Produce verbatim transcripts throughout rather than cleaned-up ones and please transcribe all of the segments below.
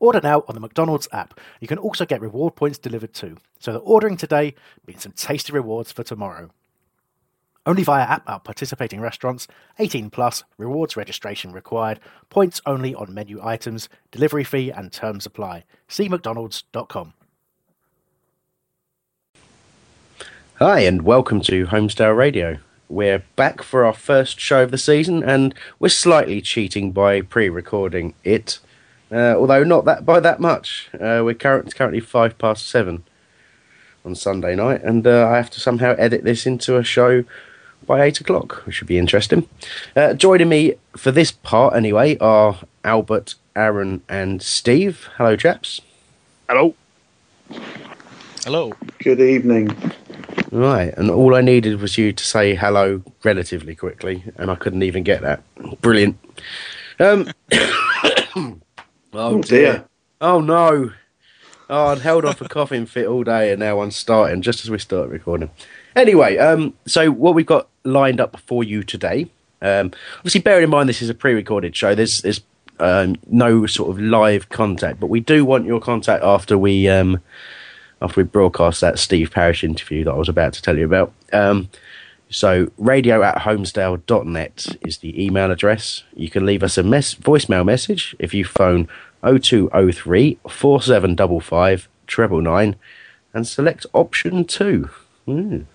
Order now on the McDonald's app. You can also get reward points delivered too. So that ordering today means some tasty rewards for tomorrow. Only via app at participating restaurants. eighteen plus, rewards registration required. Points only on menu items. Delivery fee and terms apply. See mcdonalds dot com. Hi and welcome to Homestyle Radio. We're back for our first show of the season and we're slightly cheating by pre-recording it. Uh, although not that by that much. Uh, we're current, currently five past seven on Sunday night, and uh, I have to somehow edit this into a show by eight o'clock, which should be interesting. Uh, joining me for this part, anyway, are Albert, Aaron, and Steve. Hello, chaps. Hello. Hello. Good evening. Right, and all I needed was you to say hello relatively quickly, and I couldn't even get that. Brilliant. Um... Oh, oh dear. dear. Oh no. Oh, I'd held off a coughing fit all day and now I'm starting just as we start recording. Anyway, um, so what we've got lined up for you today, um, obviously bearing in mind this is a pre-recorded show, there's, there's um, no sort of live contact, but we do want your contact after we um, after we broadcast that Steve Parrish interview that I was about to tell you about. Um, so radio at homesdale dot net is the email address. You can leave us a mes- voicemail message if you phone oh two oh three, four seven five five, nine nine nine and select option two. Mm.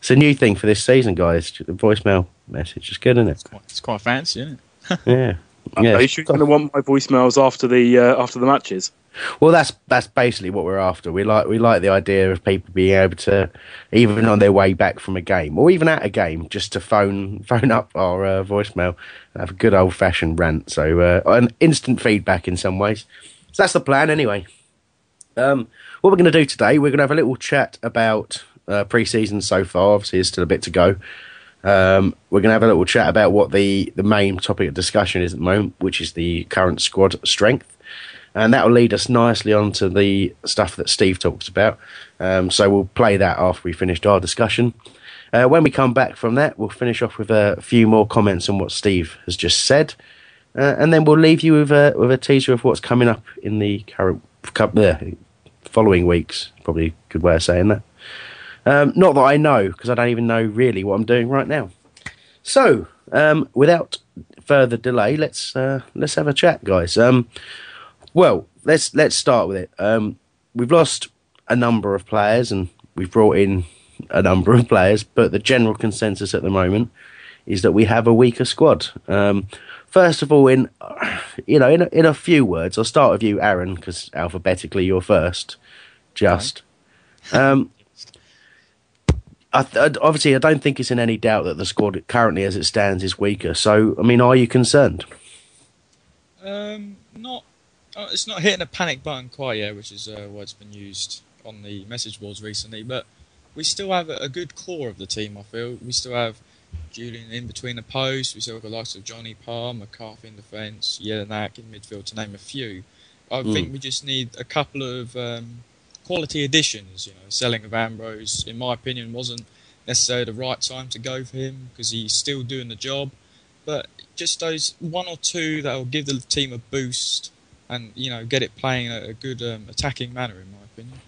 It's a new thing for this season, guys. The voicemail message is good, isn't it? It's quite, it's quite fancy, isn't it? yeah. yeah. Are you sure you're going to want my voicemails after the uh, after the matches? Well, that's that's basically what we're after. We like we like the idea of people being able to, even on their way back from a game or even at a game, just to phone phone up our uh, voicemail and have a good old fashioned rant. So uh, an instant feedback in some ways. So that's the plan anyway. Um, what we're going to do today, we're going to have a little chat about uh, pre-season so far. Obviously, there's still a bit to go. Um, we're going to have a little chat about what the, the main topic of discussion is at the moment, which is the current squad strength. And that will lead us nicely on to the stuff that Steve talks about. Um, so we'll play that after we finished our discussion. Uh, when we come back from that, we'll finish off with a few more comments on what Steve has just said. Uh, and then we'll leave you with a, with a teaser of what's coming up in the current, uh, following weeks. Probably a good way of saying that. Um, not that I know, because I don't even know really what I'm doing right now. So, um, without further delay, let's uh, let's have a chat, guys. Um Well, let's let's start with it. Um, we've lost a number of players and we've brought in a number of players, but the general consensus at the moment is that we have a weaker squad. Um, first of all, in you know, in a, in a few words, I'll start with you, Aaron, because alphabetically you're first. Just, um, I th- obviously, I don't think it's in any doubt that the squad currently, as it stands, is weaker. So, I mean, are you concerned? Um, not. Oh, it's not hitting a panic button quite yet, which is uh, what's been used on the message boards recently, but we still have a good core of the team, I feel. We still have Julian in between the posts, we still have the likes of Johnny Palm, McCarthy in defence, Jelinek in midfield, to name a few. I mm. think we just need a couple of um, quality additions. You know, selling of Ambrose, in my opinion, wasn't necessarily the right time to go for him, because he's still doing the job, but just those one or two that will give the team a boost and, you know, get it playing a, a good um, attacking manner, in my opinion.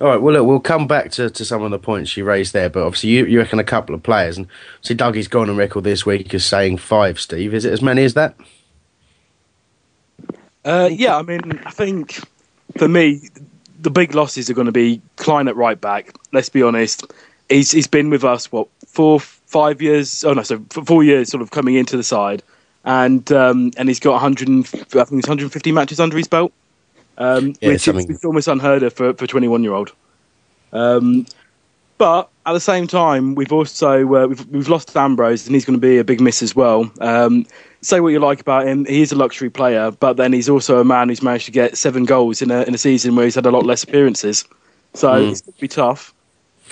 All right, well, look, we'll come back to, to some of the points you raised there, but obviously you, you reckon a couple of players. And see, Dougie's gone on record this week as saying five, Steve. Is it as many as that? Uh, yeah, I mean, I think for me, the big losses are going to be Klein at right back. Let's be honest. He's He's been with us, what, four, five years? Oh, no, so four years sort of coming into the side. And um, and he's got one hundred, I think it's one hundred fifty matches under his belt. Um, yeah, which something. is almost unheard of for, for a twenty-one-year-old. Um, but at the same time, we've also uh, we've, we've lost Ambrose, and he's going to be a big miss as well. Um, say what you like about him, he is a luxury player, but then he's also a man who's managed to get seven goals in a in a season where he's had a lot less appearances. So mm. it's going to be tough.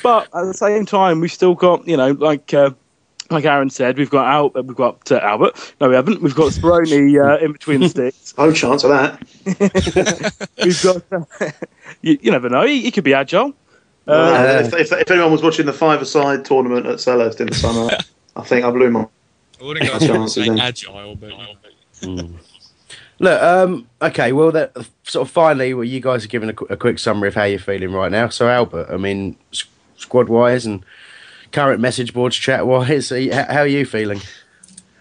But at the same time, we've still got, you know, like uh, like Aaron said, we've got Al- we've got uh, Albert. No, we haven't. We've got Speroni uh, in between the sticks. No chance of that. We've got, uh, you, you never know, he, he could be agile. Uh, yeah, if, if, if anyone was watching the five-a-side tournament at Selhurst in the summer, I think I blew my I wouldn't go chances in. Agile, but mm. Look, um, okay, well, that, sort of finally, well, you guys are giving a, a quick summary of how you're feeling right now. So, Albert, I mean, squ- squad-wise and current message boards chat-wise, how are you feeling?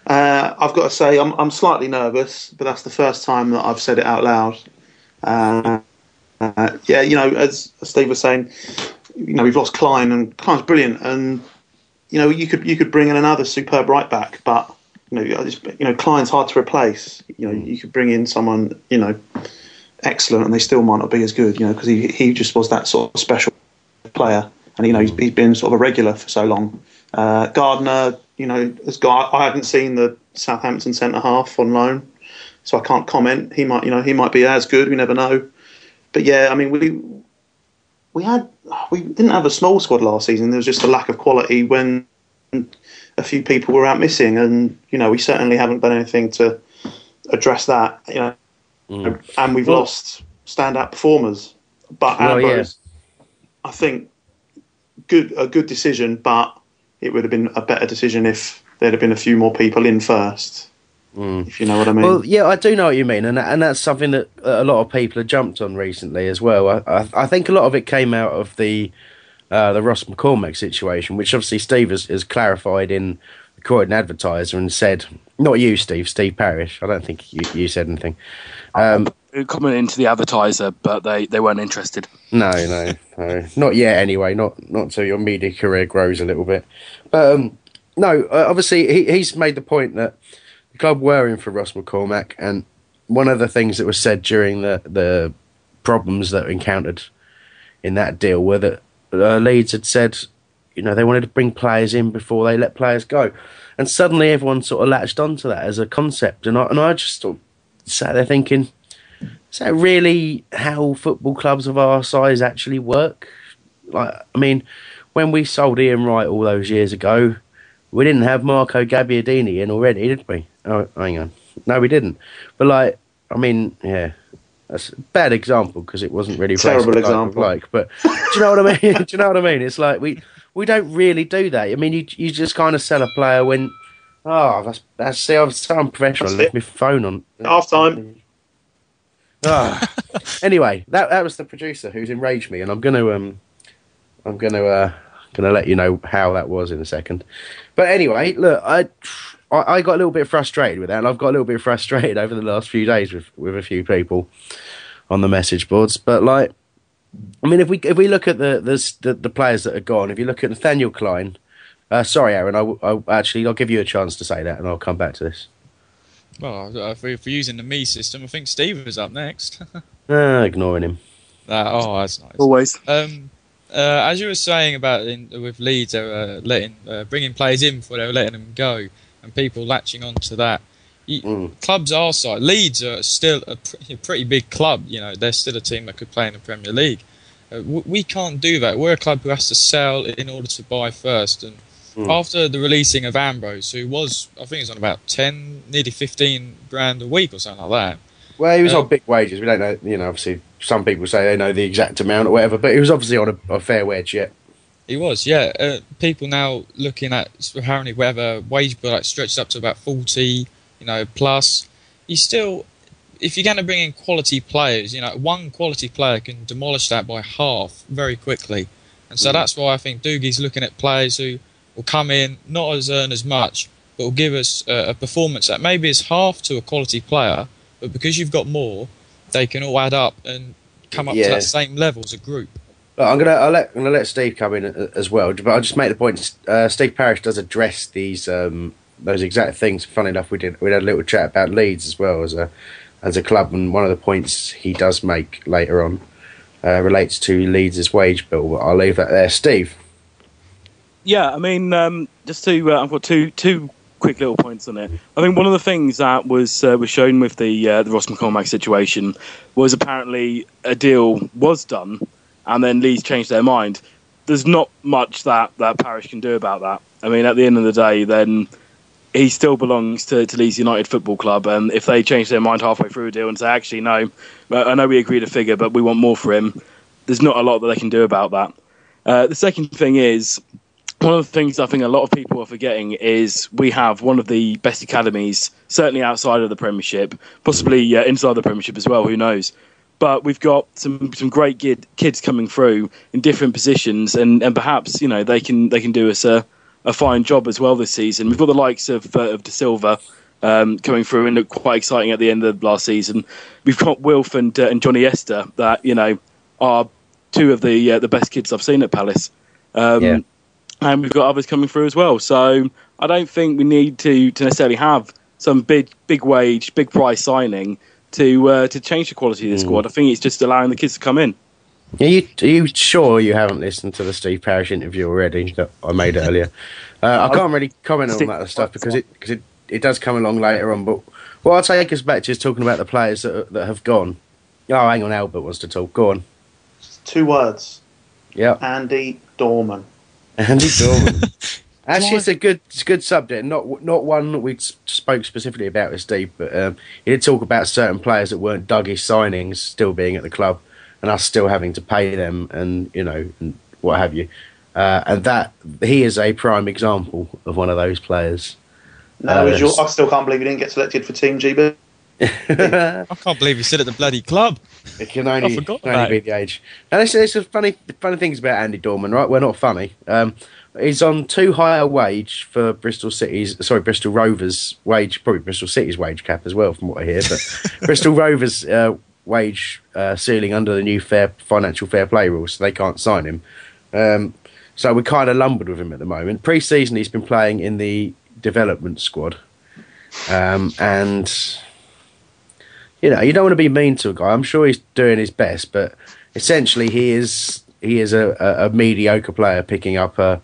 Uh, I've got to say, I'm, I'm slightly nervous, but that's the first time that I've said it out loud. Uh, uh, yeah, you know, as Steve was saying, you know, we've lost Klein, and Klein's brilliant, and you know, you could you could bring in another superb right back, but you know, you know, Klein's hard to replace. You know, you could bring in someone, you know, excellent, and they still might not be as good. You know, because he he just was that sort of special player, and you know, he's, he's been sort of a regular for so long. Uh, Gardner. You know, I haven't seen the Southampton centre half on loan, so I can't comment. He might, you know, he might be as good. We never know. But yeah, I mean, we we had we didn't have a small squad last season. There was just a lack of quality when a few people were out missing, and you know, we certainly haven't done anything to address that. You know, mm. and we've well, lost standout performers. But well, Ambrose, yeah. I think, good a good decision, but. It would have been a better decision if there'd have been a few more people in first, mm. if you know what I mean. Well, yeah, I do know what you mean, and and that's something that a lot of people have jumped on recently as well. I I, I think a lot of it came out of the uh, the Ross McCormack situation, which obviously Steve has, has clarified in the Croydon Advertiser and said, not you, Steve, Steve Parrish. I don't think you, you said anything. Um, commenting to the Advertiser, but they, they weren't interested. No, no, no. Not yet, anyway. Not not until your media career grows a little bit. But, um, no, uh, obviously, he, he's made the point that the club were in for Ross McCormack, and one of the things that was said during the, the problems that were encountered in that deal were that uh, Leeds had said, you know, they wanted to bring players in before they let players go. And suddenly everyone sort of latched onto that as a concept. And I, and I just sort of sat there thinking... Is that really how football clubs of our size actually work? Like, I mean, when we sold Ian Wright all those years ago, we didn't have Marco Gabbiadini in already, did we? Oh, hang on. No, we didn't. But, like, I mean, yeah, that's a bad example because it wasn't really... Terrible example. Like, but do you know what I mean? Do you know what I mean? It's like we, we don't really do that. I mean, you you just kind of sell a player when, oh, that's, that's see, I'm so unprofessional. I left my phone on. Half time. Ah. Anyway, that that was the producer who's enraged me, and I'm gonna um, I'm gonna uh, gonna let you know how that was in a second. But anyway, look, I, I I got a little bit frustrated with that, and I've got a little bit frustrated over the last few days with with a few people on the message boards. But like, I mean, if we if we look at the the the, the players that are gone, if you look at Nathaniel Klein, uh, sorry, Aaron, I, I actually I'll give you a chance to say that, and I'll come back to this. Well, if we're using the me system, I think Steve is up next. uh, ignoring him. Uh, oh, that's nice. Always. Um, uh, as you were saying about in, with Leeds, they were uh, letting, uh, bringing players in before they were letting them go, and people latching on to that. You, mm. Clubs our side, Leeds are still a pretty, pretty big club. You know, they're still a team that could play in the Premier League. Uh, w- we can't do that. We're a club who has to sell in order to buy first, and Mm. after the releasing of Ambrose, who was, I think he was on about ten, nearly fifteen grand a week or something like that. Well, he was um, on big wages. We don't know, you know, obviously some people say they know the exact amount or whatever, but he was obviously on a, a fair wage, yeah. He was, yeah. Uh, people now looking at apparently whether wage bill like, stretched up to about forty, you know, plus. He's still, if you're going to bring in quality players, you know, one quality player can demolish that by half very quickly. And so mm. that's why I think Doogie's looking at players who will come in, not as earn as much, but will give us a, a performance that maybe is half to a quality player, but because you've got more, they can all add up and come up yeah. to that same level as a group. Look, I'm gonna I'll let I'm gonna let Steve come in as well, but I'll just make the point. Uh, Steve Parrish does address these um, those exact things. Funny enough, we did we had a little chat about Leeds as well as a as a club, and one of the points he does make later on uh, relates to Leeds' wage bill. But I'll leave that there, Steve. Yeah, I mean, um, just to uh, I've got two two. quick little points on it. I think one of the things that was uh, was shown with the uh, the Ross McCormack situation was apparently a deal was done, and then Leeds changed their mind. There's not much that that Parrish can do about that. I mean, at the end of the day, then he still belongs to, to Leeds United Football Club, and if they change their mind halfway through a deal and say, actually, no, I know we agreed a figure, but we want more for him, there's not a lot that they can do about that. Uh, the second thing is, one of the things I think a lot of people are forgetting is we have one of the best academies, certainly outside of the Premiership, possibly uh, inside the Premiership as well, who knows. But we've got some some great kid, kids coming through in different positions, and, and perhaps, you know, they can they can do us a, a fine job as well this season. We've got the likes of, uh, of De Silva um, coming through and look quite exciting at the end of last season. We've got Wilf and, uh, and Jonny Easter that, you know, are two of the uh, the best kids I've seen at Palace. Um, yeah. And we've got others coming through as well. So I don't think we need to, to necessarily have some big big wage, big price signing to uh, to change the quality of the mm. squad. I think it's just allowing the kids to come in. Are you, are you sure you haven't listened to the Steve Parrish interview already that I made earlier? Uh, I can't really comment on that stuff because it, cause it, it does come along later on. But what I'll take us back to is talking about the players that, are, that have gone. Oh, hang on, Albert wants to talk. Go on. Two words. Yeah. Andy Dorman. Andy Dorman. Actually, it's a good, it's a good subject. Not, not one that we spoke specifically about with Steve, but um, he did talk about certain players that weren't Dougie signings still being at the club, and us still having to pay them, and you know, and what have you. Uh, and that he is a prime example of one of those players. No, uh, your, I still can't believe he didn't get selected for Team G B. I can't believe he stood at the bloody club. It can only, can only be the age. And it's, it's a funny, funny things about Andy Dorman, right? We're not funny. Um, he's on too high a wage for Bristol City's, sorry, Bristol Rovers' wage, probably Bristol City's wage cap as well, from what I hear. But Bristol Rovers' uh, wage uh, ceiling under the new fair financial fair play rules, so they can't sign him. Um, so we're kind of lumbered with him at the moment. Pre-season, he's been playing in the development squad, um, and. You know, you don't want to be mean to a guy. I'm sure he's doing his best, but essentially he is he is a, a, a mediocre player picking up a,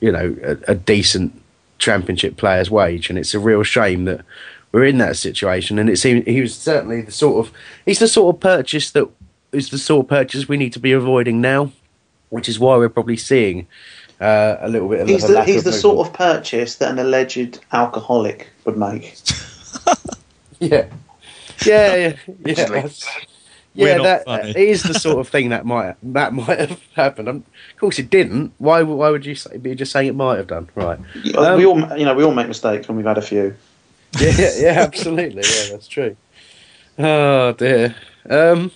you know, a, a decent championship player's wage, and it's a real shame that we're in that situation. And it seems he was certainly the sort of he's the sort of purchase that is the sort of purchase we need to be avoiding now, which is why we're probably seeing uh, a little bit of. He's a the, lack he's of the sort ball. of purchase that an alleged alcoholic would make. yeah. Yeah, yeah, yeah. That's, yeah that, that is the sort of thing that might that might have happened. I'm, of course, it didn't. Why? Why would you say? Be just saying it might have done, right? Um, we all, you know, we all make mistakes, and we've had a few. Yeah, yeah, absolutely. Yeah, that's true. Oh dear. Um,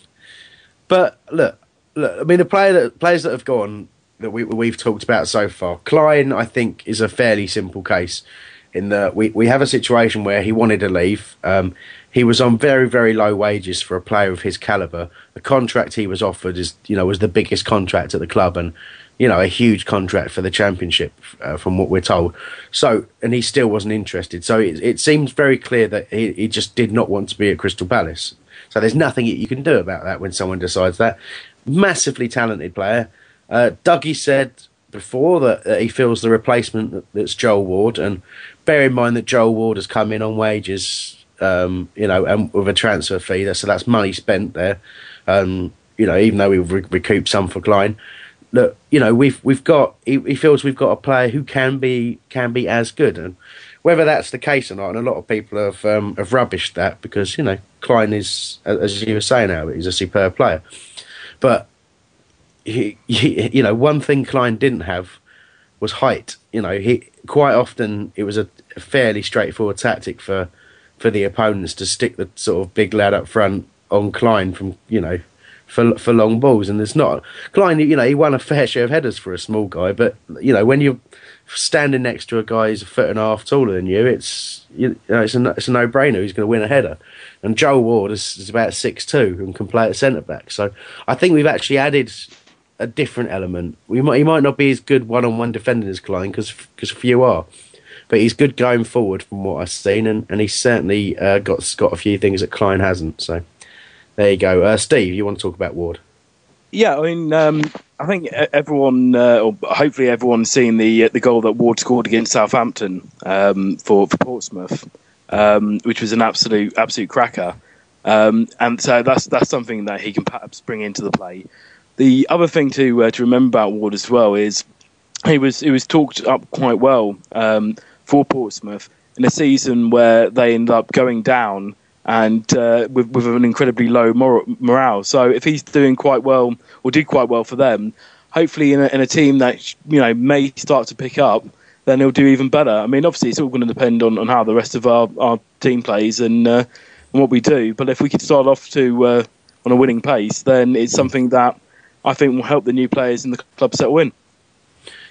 but look, look. I mean, the player that players that have gone that we we've talked about so far. Klein, I think, is a fairly simple case. In that we, we have a situation where he wanted to leave. Um, he was on very, very low wages for a player of his calibre. The contract he was offered is, you know, was the biggest contract at the club, and, you know, a huge contract for the Championship, uh, from what we're told. So, and he still wasn't interested. So it, it seems very clear that he, he just did not want to be at Crystal Palace. So there's nothing you can do about that when someone decides that. Massively talented player. Uh, Dougie said before that, that he feels the replacement that, that's Joel Ward, and bear in mind that Joel Ward has come in on wages, um, you know, and with a transfer fee there, so that's money spent there. Um, you know, even though we've re- recouped some for Klein, look, you know, we've we've got. He, he feels we've got a player who can be can be as good, and whether that's the case or not, and a lot of people have um, have rubbished that because, you know, Klein is, as you were saying, Albert, he's a superb player, but. He, he, you know, one thing Klein didn't have was height. You know, he quite often it was a fairly straightforward tactic for for the opponents to stick the sort of big lad up front on Klein from, you know, for for long balls. And it's not Klein, you know, he won a fair share of headers for a small guy, but you know, when you're standing next to a guy who's a foot and a half taller than you, it's you know, it's a it's a no-brainer. He's going to win a header. And Joel Ward is, is about six foot two and can play at centre back. So I think we've actually added a different element. We might he might not be as good one-on-one defending as Klein, because because few are. But he's good going forward from what I've seen, and, and he's certainly uh, got got a few things that Klein hasn't. So there you go. Uh, Steve, you want to talk about Ward? Yeah, I mean, um, I think everyone, uh, or hopefully everyone's seen the uh, the goal that Ward scored against Southampton um, for, for Portsmouth, um, which was an absolute absolute cracker. Um, and so that's that's something that he can perhaps bring into the play. The other thing to uh, to remember about Ward as well is he was he was talked up quite well um, for Portsmouth in a season where they ended up going down and uh, with with an incredibly low moral, morale. So if he's doing quite well or did quite well for them, hopefully in a, in a team that you know may start to pick up, then he'll do even better. I mean, obviously it's all going to depend on, on how the rest of our, our team plays and, uh, and what we do. But if we could start off to uh, on a winning pace, then it's something that I think will help the new players in the club settle in.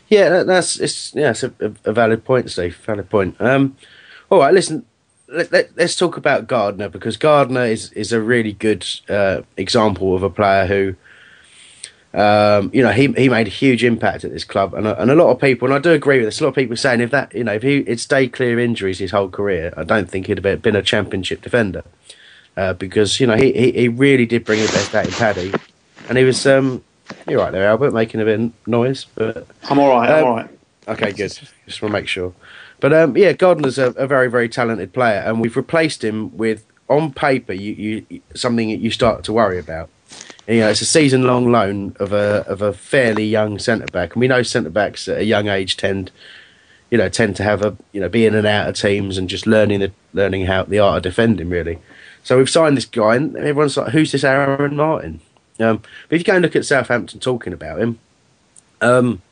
Yeah, that's it's yeah, it's a, a valid point, Steve. Valid point. Um, all right, listen, let, let, let's talk about Gardner, because Gardner is is a really good uh, example of a player who, um, you know, he he made a huge impact at this club, and a, and a lot of people, and I do agree with this. A lot of people saying if that you know if he had stayed clear of injuries his whole career, I don't think he'd have been a championship defender, uh, because you know he, he he really did bring the best out of Paddy. And he was, um, you're right there, Albert, making a bit of noise. But I'm all right, um, I'm all right. Okay, good. Just want to make sure. But, um, yeah, Gardner's a, a very, very talented player, and we've replaced him with, on paper, you, you something that you start to worry about. You know, it's a season-long loan of a of a fairly young centre-back, and we know centre-backs at a young age tend, you know, tend to have a, you know, be in and out of teams and just learning the learning how the art of defending, really. So we've signed this guy, and everyone's like, who's this Aaron Martin? Um, but if you go and look at Southampton talking about him, um,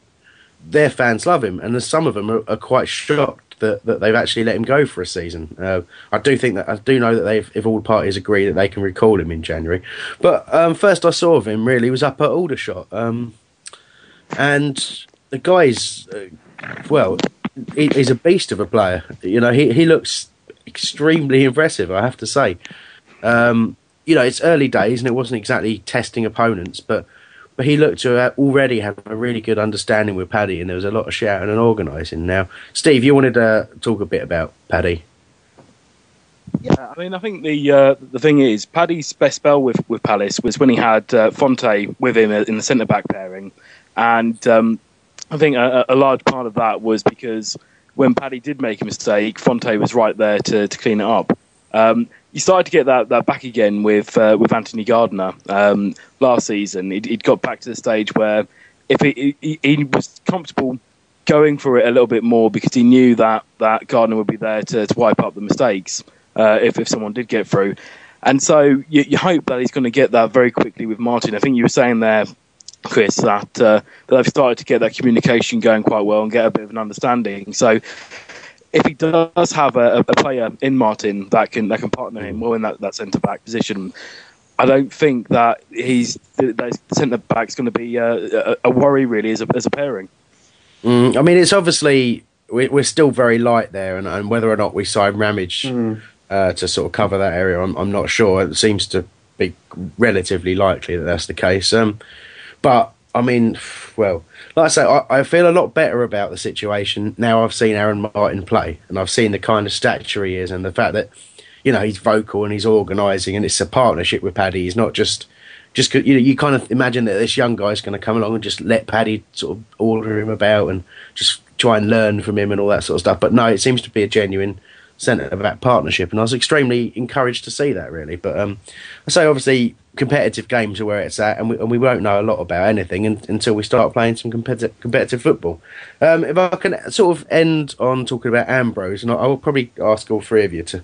their fans love him, and some of them are, are quite shocked that, that they've actually let him go for a season. Uh, I do think that I do know that they've, if all parties agree, that they can recall him in January. But um, first I saw of him really was up at Aldershot, um, and the guy's uh, well, he, he's a beast of a player. You know, he he looks extremely impressive, I have to say. Um, You know, it's early days and it wasn't exactly testing opponents, but but he looked to already have a really good understanding with Paddy, and there was a lot of shouting and organising. Now, Steve, you wanted to talk a bit about Paddy. Yeah, I mean, I think the uh, the thing is, Paddy's best spell with, with Palace was when he had uh, Fonte with him in the centre-back pairing. And um, I think a, a large part of that was because when Paddy did make a mistake, Fonte was right there to, to clean it up. Um, you started to get that, that back again with uh, with Anthony Gardner um, last season. He'd, he'd got back to the stage where if he, he, he was comfortable going for it a little bit more, because he knew that, that Gardner would be there to, to wipe up the mistakes uh, if, if someone did get through. And so you, you hope that he's going to get that very quickly with Martin. I think you were saying there, Chris, that, uh, that they've started to get that communication going quite well and get a bit of an understanding. So if he does have a, a player in Martin that can that can partner him well in that, that centre back position, I don't think that he's the centre back's going to be a, a, a worry really as a, as a pairing. Mm, I mean, it's obviously we, we're still very light there, and, and whether or not we sign Ramage mm. uh, to sort of cover that area, I'm, I'm not sure. It seems to be relatively likely that that's the case. Um, but I mean, well, like I say, I, I feel a lot better about the situation now I've seen Aaron Martin play, and I've seen the kind of stature he is, and the fact that, you know, he's vocal and he's organising, and it's a partnership with Paddy. He's not just, just you know, you kind of imagine that this young guy's going to come along and just let Paddy sort of order him about and just try and learn from him and all that sort of stuff. But no, it seems to be a genuine centre-back partnership, and I was extremely encouraged to see that, really. But um, I say, obviously, competitive games are where it's at, and we, and we won't know a lot about anything and, until we start playing some competitive, competitive football. Um, if I can sort of end on talking about Ambrose, and I, I will probably ask all three of you to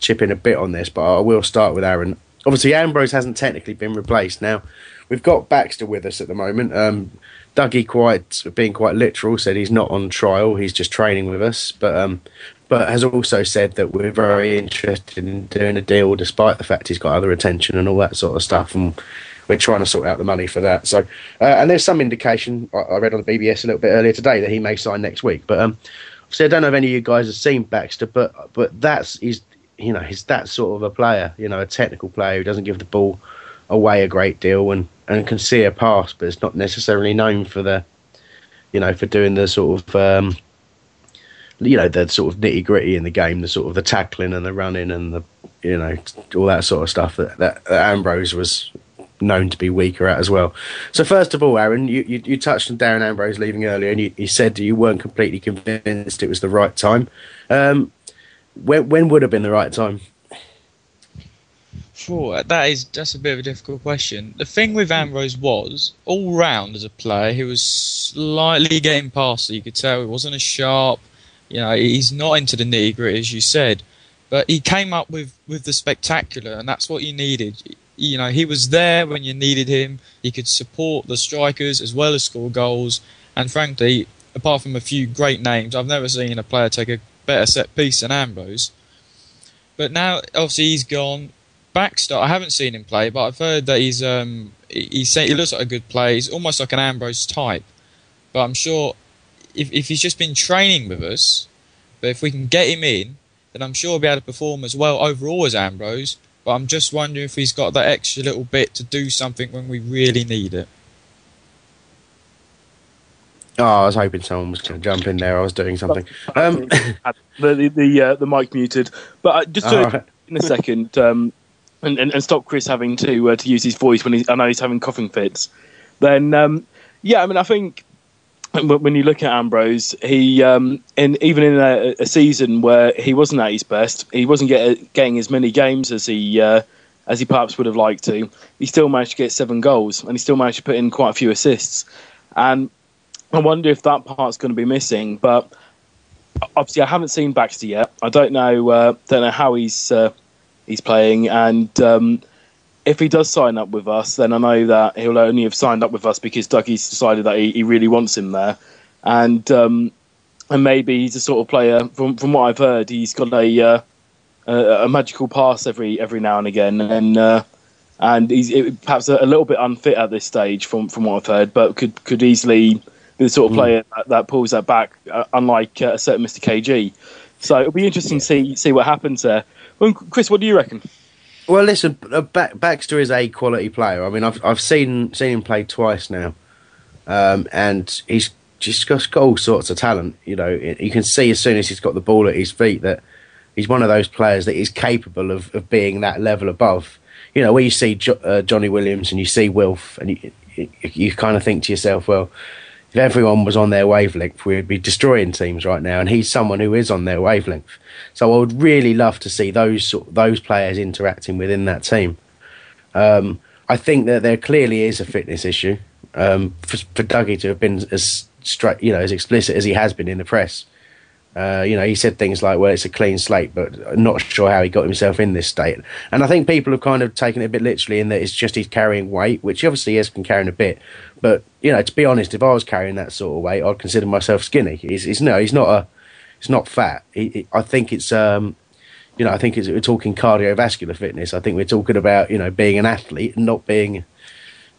chip in a bit on this, but I will start with Aaron. Obviously, Ambrose hasn't technically been replaced. Now, we've got Baxter with us at the moment. Um, Dougie, quite being quite literal, said he's not on trial, he's just training with us, but um, but has also said that we're very interested in doing a deal despite the fact he's got other attention and all that sort of stuff, and we're trying to sort out the money for that. So, uh, and there's some indication, I, I read on the B B S a little bit earlier today, that he may sign next week. But um, obviously I don't know if any of you guys have seen Baxter, but but that's he's you know he's that sort of a player, you know, a technical player who doesn't give the ball away a great deal and, and can see a pass, but it's not necessarily known for the, you know, for doing the sort of, um, you know, the sort of nitty gritty in the game, the sort of the tackling and the running and the, you know, all that sort of stuff that, that, that Ambrose was known to be weaker at as well. So first of all, Aaron, you, you, you touched on Darren Ambrose leaving earlier, and you, you said you weren't completely convinced it was the right time. Um, when, when would have been the right time? Oh, that is that's a bit of a difficult question. The thing with Ambrose was, all round as a player, he was slightly getting past it. You could tell he wasn't as sharp. You know, he's not into the nitty gritty, as you said. But he came up with, with the spectacular, and that's what you needed. You know, he was there when you needed him. He could support the strikers as well as score goals. And frankly, apart from a few great names, I've never seen a player take a better set piece than Ambrose. But now, obviously, he's gone. Baxter, I haven't seen him play, but I've heard that he's um he he looks like a good player. He's almost like an Ambrose type, but I'm sure if if he's just been training with us, but if we can get him in, then I'm sure he'll be able to perform as well overall as Ambrose. But I'm just wondering if he's got that extra little bit to do something when we really need it. Oh, I was hoping someone was going to jump in there. I was doing something. Um, the the uh, the mic muted, but I just so right. in a second. Um, And, and and stop Chris having to uh, to use his voice when he's, I know he's having coughing fits. Then um, yeah, I mean I think when you look at Ambrose, he um, and even in a, a season where he wasn't at his best, he wasn't get, getting as many games as he uh, as he perhaps would have liked to. He still managed to get seven goals, and he still managed to put in quite a few assists. And I wonder if that part's going to be missing. But obviously, I haven't seen Baxter yet. I don't know uh, don't know how he's. Uh, he's playing, and um, if he does sign up with us, then I know that he'll only have signed up with us because Dougie's decided that he, he really wants him there, and um, and maybe he's a sort of player, from from what I've heard, he's got a uh, a, a magical pass every every now and again, and uh, and he's it, perhaps a, a little bit unfit at this stage from, from what I've heard, but could could easily be the sort of player that, that pulls that back, uh, unlike uh, a certain Mister K G. So it'll be interesting to see see what happens there. Well, Chris, what do you reckon? Well, listen, Baxter is a quality player. I mean, I've I've seen seen him play twice now, um, and he's just got all sorts of talent. You know, you can see as soon as he's got the ball at his feet that he's one of those players that is capable of, of being that level above. You know, where you see jo- uh, Jonny Williams and you see Wilf, and you, you, you kind of think to yourself, well, if everyone was on their wavelength, we'd be destroying teams right now, and he's someone who is on their wavelength. So I would really love to see those those players interacting within that team. Um, I think that there clearly is a fitness issue um, for, for Dougie to have been as straight, you know, as explicit as he has been in the press. Uh, you know, he said things like, "Well, it's a clean slate," but not sure how he got himself in this state. And I think people have kind of taken it a bit literally in that it's just he's carrying weight, which he obviously has been carrying a bit. But you know, to be honest, if I was carrying that sort of weight, I'd consider myself skinny. He's, he's no, he's not a, he's not fat. He, he, I think it's, um, you know, I think it's, we're talking cardiovascular fitness. I think we're talking about, you know, being an athlete and not being.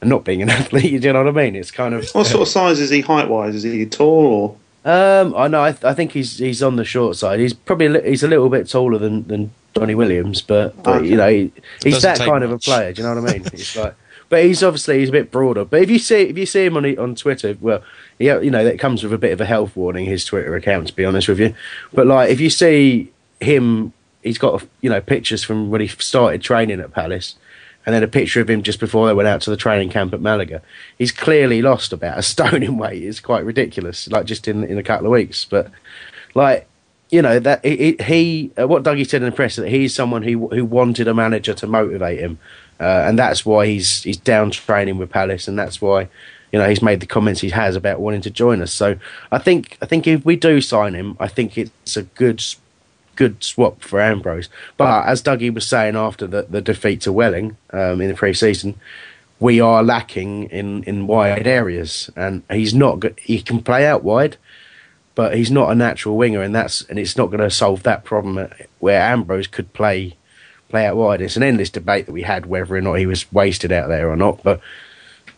And not being an athlete. You know what I mean? It's kind of. What sort of size is he height wise? Is he tall or? Um, I know. I, th- I think he's he's on the short side. He's probably li- he's a little bit taller than, than Jonny Williams, but, but okay. You know he, he's that kind much. of a player. Do you know what I mean? It's like, but he's obviously he's a bit broader. But if you see if you see him on on Twitter, well, yeah, you know that comes with a bit of a health warning. His Twitter account, to be honest with you. But like if you see him, he's got you know pictures from when he started training at Palace. And then a picture of him just before they went out to the training camp at Malaga. He's clearly lost about a stone in weight. It's quite ridiculous, like just in in a couple of weeks. But like you know that he, he what Dougie said in the press that he's someone who who wanted a manager to motivate him, uh, and that's why he's he's down training with Palace, and that's why you know he's made the comments he has about wanting to join us. So I think I think if we do sign him, I think it's a good. Good swap for Ambrose, but as Dougie was saying after the, the defeat to Welling um, in the pre-season, we are lacking in, in wide areas, and he's not good. He can play out wide, but he's not a natural winger, and that's and it's not going to solve that problem where Ambrose could play play out wide. It's an endless debate that we had whether or not he was wasted out there or not, but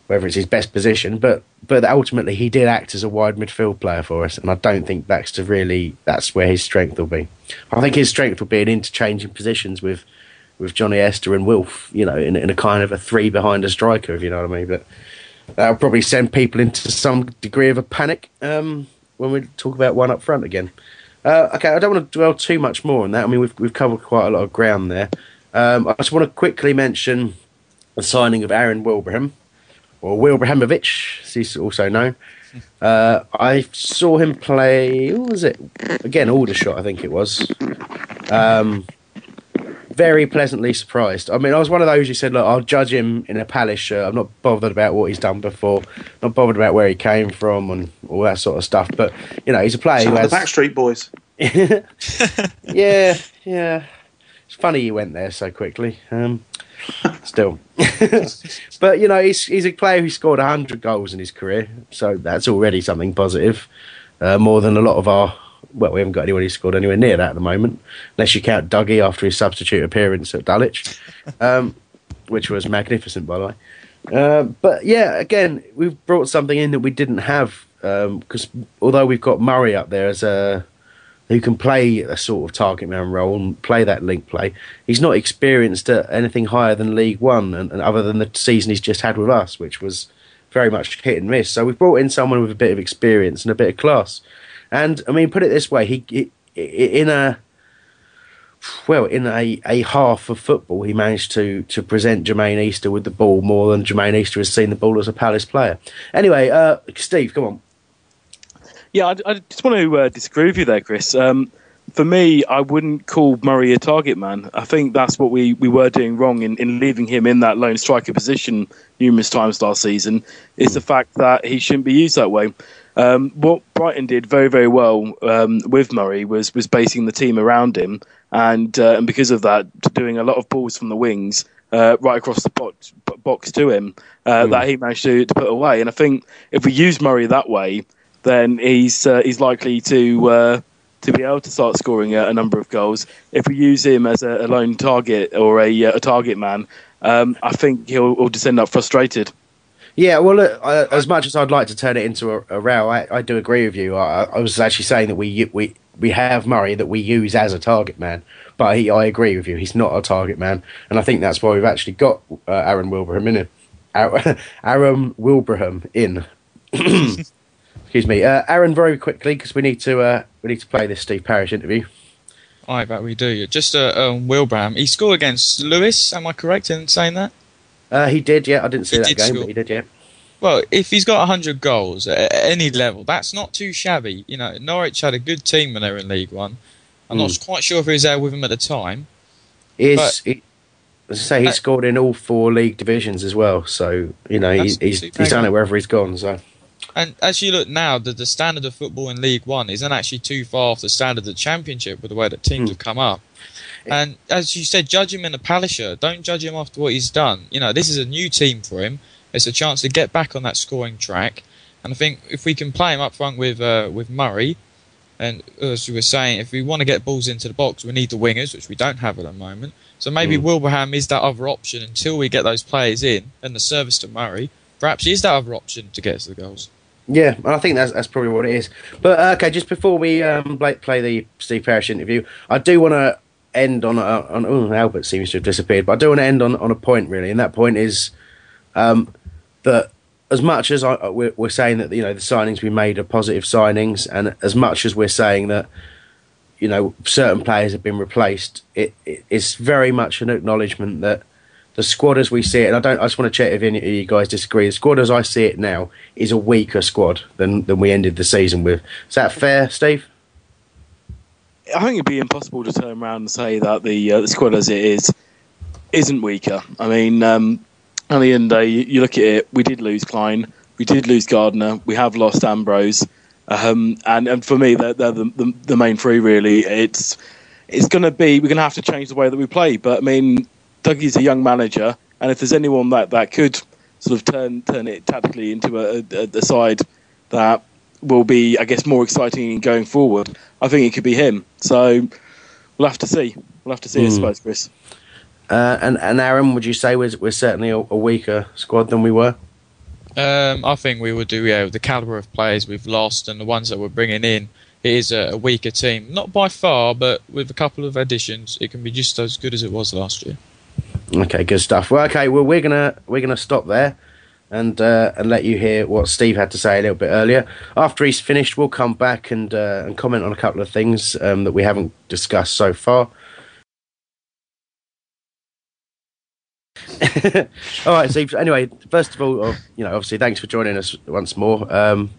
whether it's his best position. But but ultimately, he did act as a wide midfield player for us, and I don't think Baxter really that's where his strength will be. I think his strength will be in interchanging positions with. with Johnny Easter and Wilf, you know, in, in a kind of a three behind a striker, if you know what I mean. But that'll probably send people into some degree of a panic um, when we talk about one up front again. Uh, okay, I don't want to dwell too much more on that. I mean, we've we've covered quite a lot of ground there. Um, I just want to quickly mention the signing of Aaron Wilbraham, or Wilbrahamovic, as he's also known. Uh, I saw him play, what was it? Again, Aldershot, I think it was. Um... Very pleasantly surprised. I mean, I was one of those who said, look, I'll judge him in a Palace shirt. I'm not bothered about what he's done before. Not bothered about where he came from and all that sort of stuff. But, you know, he's a player. Some who has... the Backstreet Boys. yeah, yeah. It's funny he went there so quickly. Um, still. But, you know, he's, he's a player who scored one hundred goals in his career. So that's already something positive. Uh, more than a lot of our... Well, we haven't got anyone who's scored anywhere near that at the moment, unless you count Dougie after his substitute appearance at Dulwich, um, which was magnificent, by the way. Uh, but, yeah, again, we've brought something in that we didn't have, because um, although we've got Murray up there as a who can play a sort of target man role and play that link play, he's not experienced at anything higher than League One, and, and other than the season he's just had with us, which was very much hit and miss. So we've brought in someone with a bit of experience and a bit of class. And I mean, put it this way: he, he in a well, in a, a half of football, he managed to to present Jermaine Easter with the ball more than Jermaine Easter has seen the ball as a Palace player. Anyway, uh, Steve, come on. Yeah, I, I just want to uh, disagree with you there, Chris. Um, for me, I wouldn't call Murray a target man. I think that's what we, we were doing wrong in, in leaving him in that lone striker position numerous times last season. It's the fact that he shouldn't be used that way. Um, what Brighton did very, very well um, with Murray was was basing the team around him, and uh, and because of that, doing a lot of balls from the wings uh, right across the box, box to him uh, mm. that he managed to, to put away. And I think if we use Murray that way, then he's uh, he's likely to uh, to be able to start scoring a, a number of goals. If we use him as a, a lone target or a, a target man, um, I think he'll, he'll just end up frustrated. Yeah, well, look, uh, as much as I'd like to turn it into a, a row, I, I do agree with you. I, I was actually saying that we we we have Murray that we use as a target man, but he, I agree with you. He's not a target man, and I think that's why we've actually got uh, Aaron Wilbraham in. Aaron, Aaron Wilbraham in. Excuse me, uh, Aaron. Very quickly, because we need to uh, we need to play this Steve Parrish interview. I bet we do. Just uh, um, Wilbraham. He scored against Lewis. Am I correct in saying that? Uh, he did, yeah. I didn't see he that game, score. But he did, yeah. Well, if he's got one hundred goals at any level, that's not too shabby. You know, Norwich had a good team when they were in League One. I'm mm. not quite sure if he was there with them at the time. Is he, as I say, he that, scored in all four league divisions as well. So, you know, he's he's, he's done it wherever he's gone. So, and as you look now, the, the standard of football in League One isn't actually too far off the standard of the Championship with the way that teams mm. have come up. And as you said, judge him in a Palace shirt. Don't judge him after what he's done. You know, this is a new team for him. It's a chance to get back on that scoring track. And I think if we can play him up front with uh, with Murray, and as you were saying, if we want to get balls into the box, we need the wingers, which we don't have at the moment. So maybe mm. Wilbraham is that other option until we get those players in and the service to Murray. Perhaps he is that other option to get us the goals. Yeah, and I think that's that's probably what it is. But, uh, okay, just before we um, play the Steve Parrish interview, I do want to... end on, a, on oh, Albert seems to have disappeared, but I do want to end on, on a point really, and that point is um, that as much as I, we're, we're saying that, you know, the signings we made are positive signings, and as much as we're saying that, you know, certain players have been replaced, it, it, it's very much an acknowledgement that the squad as we see it, and I don't, I just want to check if any of you guys disagree, the squad as I see it now is a weaker squad than, than we ended the season with. Is that fair, Steve? I think it'd be impossible to turn around and say that the, uh, the squad as it is isn't weaker. I mean, um, at the end of the day, you, you look at it, we did lose Klein, we did lose Gardner, we have lost Ambrose, um, and, and for me, they're, they're the, the, the main three, really. It's it's going to be, we're going to have to change the way that we play, but I mean, Dougie's a young manager, and if there's anyone that, that could sort of turn turn it tactically into a, a, a side that will be, I guess, more exciting going forward. I think it could be him. So we'll have to see. We'll have to see, mm. I suppose, Chris. Uh, and, and Aaron, would you say we're, we're certainly a, a weaker squad than we were? Um, I think we would do, yeah, with the calibre of players we've lost and the ones that we're bringing in. It is a, a weaker team. Not by far, but with a couple of additions, it can be just as good as it was last year. Okay, good stuff. Well, okay, well, we're gonna we're gonna stop there, and uh, and let you hear what Steve had to say a little bit earlier. After he's finished, we'll come back and uh, and comment on a couple of things um, that we haven't discussed so far. All right, Steve. So anyway, first of all, you know, obviously, thanks for joining us once more. Um,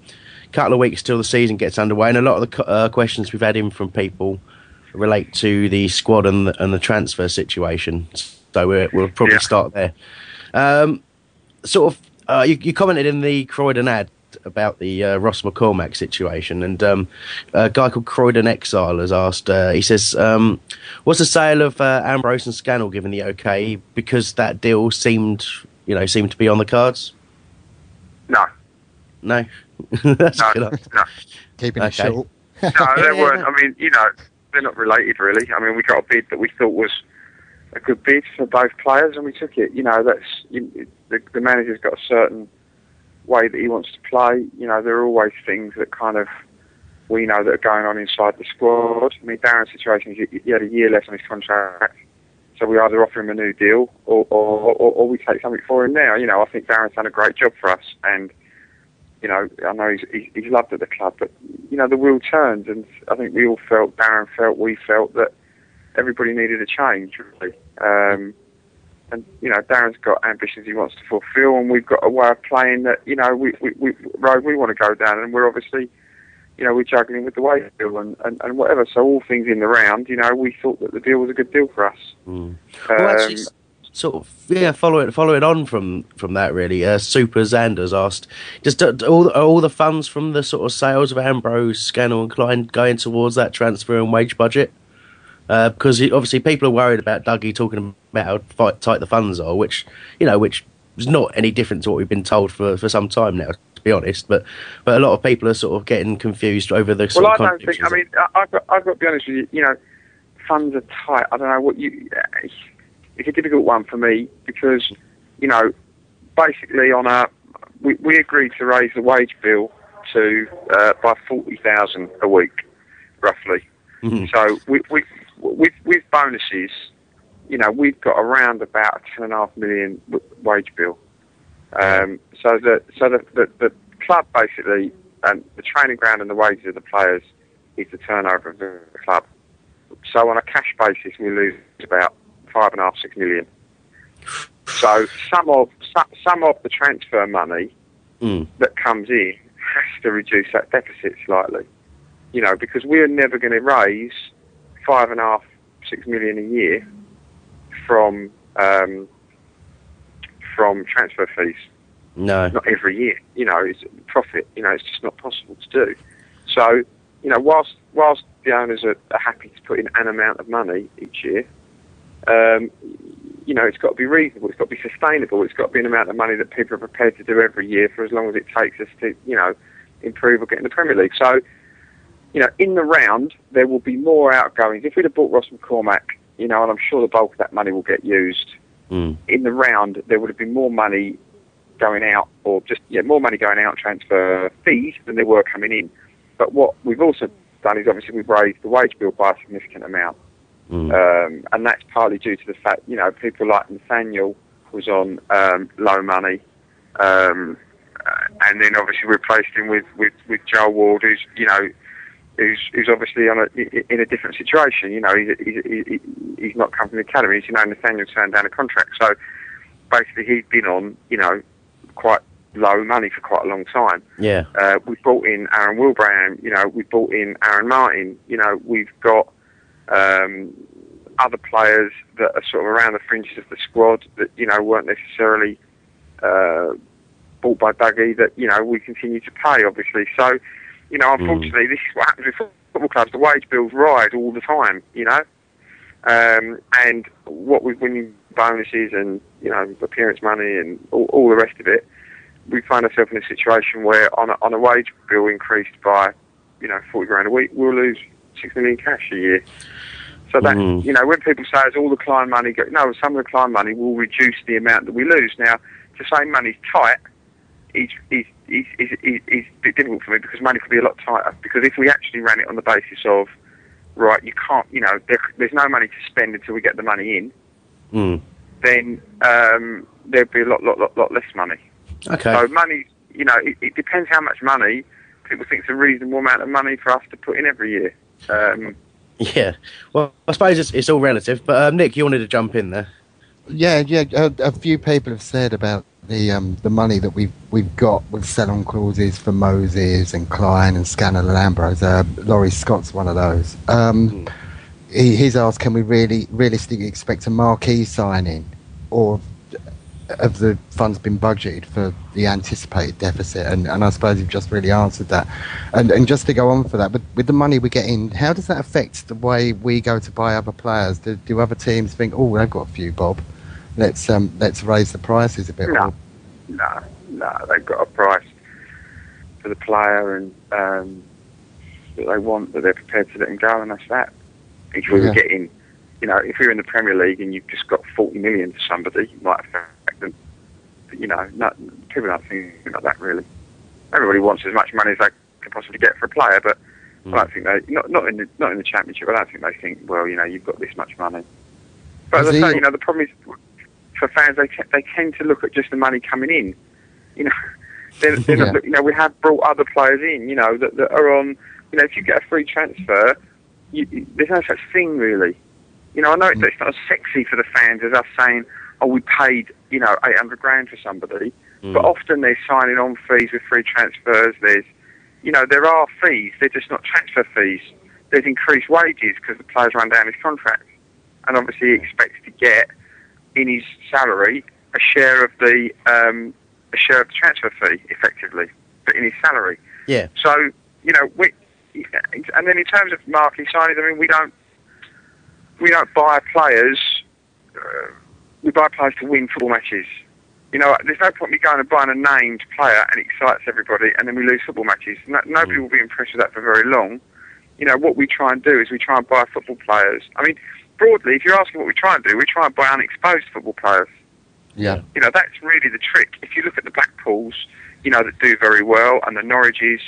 couple of weeks till the season gets underway, and a lot of the uh, questions we've had in from people relate to the squad and the, and the transfer situation. So we're, we'll probably yeah. start there. Um, sort of, uh, you, you commented in the Croydon ad about the uh, Ross McCormack situation, and um, a guy called Croydon Exile has asked. Uh, he says, um, "What's the sale of uh, Ambrose and Scannell given the okay? Because that deal seemed, you know, seemed to be on the cards." No, no, that's no, good no. Keeping okay. it short. No, they weren't. I mean, you know, they're not related really. I mean, we got a bid that we thought was a good bid for both players, and we took it. You know, that's you, the, the manager's got a certain way that he wants to play. You know, there are always things that kind of we know that are going on inside the squad. I mean, Darren's situation is he had a year left on his contract, so we either offer him a new deal or or, or, or we take something for him now. You know, I think Darren's done a great job for us, and you know, I know he's he's loved at the club, but you know, the wheel turns, and I think we all felt, Darren felt, we felt that everybody needed a change, really. Um, and, you know, Darren's got ambitions he wants to fulfil, and we've got a way of playing that, you know, we, we, we, road we want to go down, and we're obviously, you know, we're juggling with the wage deal and, and, and whatever. So all things in the round, you know, we thought that the deal was a good deal for us. Mm. Well, um, actually, sort of, yeah, follow it, follow it on from, from that, really. Uh, Super Xander's asked, just do, do all, are all the funds from the sort of sales of Ambrose, Scannell and Klein going towards that transfer and wage budget? Uh, because obviously people are worried about Dougie talking about how tight the funds are, which you know, which is not any different to what we've been told for, for some time now, to be honest. But but a lot of people are sort of getting confused over the. Well, I don't think. I mean, I've got, I've got to be honest with you. You know, funds are tight. I don't know what you. It's a difficult one for me because you know, basically on a we, we agreed to raise the wage bill to uh, by forty thousand a week, roughly. Mm-hmm. So we we. With with bonuses, you know, we've got around about a ten and a half million w- wage bill. Um, so the so the, the, the club basically, and um, the training ground and the wages of the players is the turnover of the club. So on a cash basis, we lose about five and a half six million. So some of some, some of the transfer money mm. that comes in has to reduce that deficit slightly. You know, because we're never going to raise five and a half, six million a year from um, from transfer fees. No, not every year. You know, it's profit. You know, it's just not possible to do. So, you know, whilst whilst the owners are, are happy to put in an amount of money each year, um, you know, it's got to be reasonable. It's got to be sustainable. It's got to be an amount of money that people are prepared to do every year for as long as it takes us to, you know, improve or get in the Premier League. So, you know, in the round, there will be more outgoings. If we'd have bought Ross McCormack, you know, and I'm sure the bulk of that money will get used, mm. in the round, there would have been more money going out, or just, yeah, more money going out transfer fees than there were coming in. But what we've also done is obviously we've raised the wage bill by a significant amount. Mm. Um, and that's partly due to the fact, you know, people like Nathaniel was on um, low money. Um, and then obviously replaced him with, with, with Joel Ward, who's, you know, Who's, who's obviously on a, in a different situation. You know, he's, he's, he's not come from the academy. As you know, Nathaniel turned down a contract. So basically he's been on, you know, quite low money for quite a long time. Yeah. Uh, we brought in Aaron Wilbraham. You know, we brought in Aaron Martin. You know, we've got um, other players that are sort of around the fringes of the squad that, you know, weren't necessarily uh, bought by Dougie that, you know, we continue to pay, obviously. So, you know, unfortunately, mm. this is what happens with football clubs. The wage bills rise all the time, you know. Um, and what we, when you bonuses and, you know, appearance money and all, all the rest of it, we find ourselves in a situation where on a, on a wage bill increased by, you know, forty grand a week, we'll lose six million cash a year. So that, mm. you know, when people say it's all the client money, go, no, some of the client money will reduce the amount that we lose. Now, to say money's tight is, is, is, is, is, is a bit difficult for me, because money could be a lot tighter. Because if we actually ran it on the basis of, right, you can't, you know, there, there's no money to spend until we get the money in, mm. then um, there'd be a lot, lot, lot, lot less money. Okay. So money, you know, it, it depends how much money people think it's a reasonable amount of money for us to put in every year. Um, yeah. Well, I suppose it's, it's all relative. But um, Nick, you wanted to jump in there. Yeah, yeah. A, a few people have said about the um, the money that we've we've got with sell-on clauses for Moses and Klein and Scanlon and Ambrose. Uh, Laurie Scott's one of those. Um, mm. he, he's asked, can we really realistically expect a marquee signing, or have the funds been budgeted for the anticipated deficit? And, and I suppose you've just really answered that. And, and just to go on for that, but with the money we get in, how does that affect the way we go to buy other players? Do, do other teams think, oh, they've got a few bob, let's um, let's raise the prices a bit? No, no, no. They've got a price for the player and um, that they want, that they're prepared to let him go, and that's that. If we yeah. were getting, you know, if you're in the Premier League and you've just got forty million to somebody, you might have. You know, not, people don't think about that really. Everybody wants as much money as they can possibly get for a player, but mm. I don't think they not not in the not in the championship. I don't think they think, well, you know, you've got this much money. But is as I say, you know, the problem is for fans, they te- they tend to look at just the money coming in. You know, they're, they're yeah. not, you know, we have brought other players in, you know, that, that are on. You know, if you get a free transfer, you, you, there's no such thing really. You know, I know mm. it's not as sexy for the fans as us saying, oh, we paid, you know, eight hundred grand for somebody. Mm. But often they're signing on fees with free transfers. There's, you know, there are fees. They're just not transfer fees. There's increased wages because the player's run down his contract. And obviously he expects to get in his salary a share of the um, a share of the transfer fee, effectively, but in his salary. Yeah. So, you know, we, and then in terms of marquee signings, I mean, we don't, we don't buy players... Uh, We buy players to win football matches. You know, there's no point in going and buying a named player and it excites everybody and then we lose football matches. No, nobody will be impressed with that for very long. You know, what we try and do is we try and buy football players. I mean, broadly, if you're asking what we try and do, we try and buy unexposed football players. Yeah. You know, that's really the trick. If you look at the Blackpools, you know, that do very well, and the Norwiches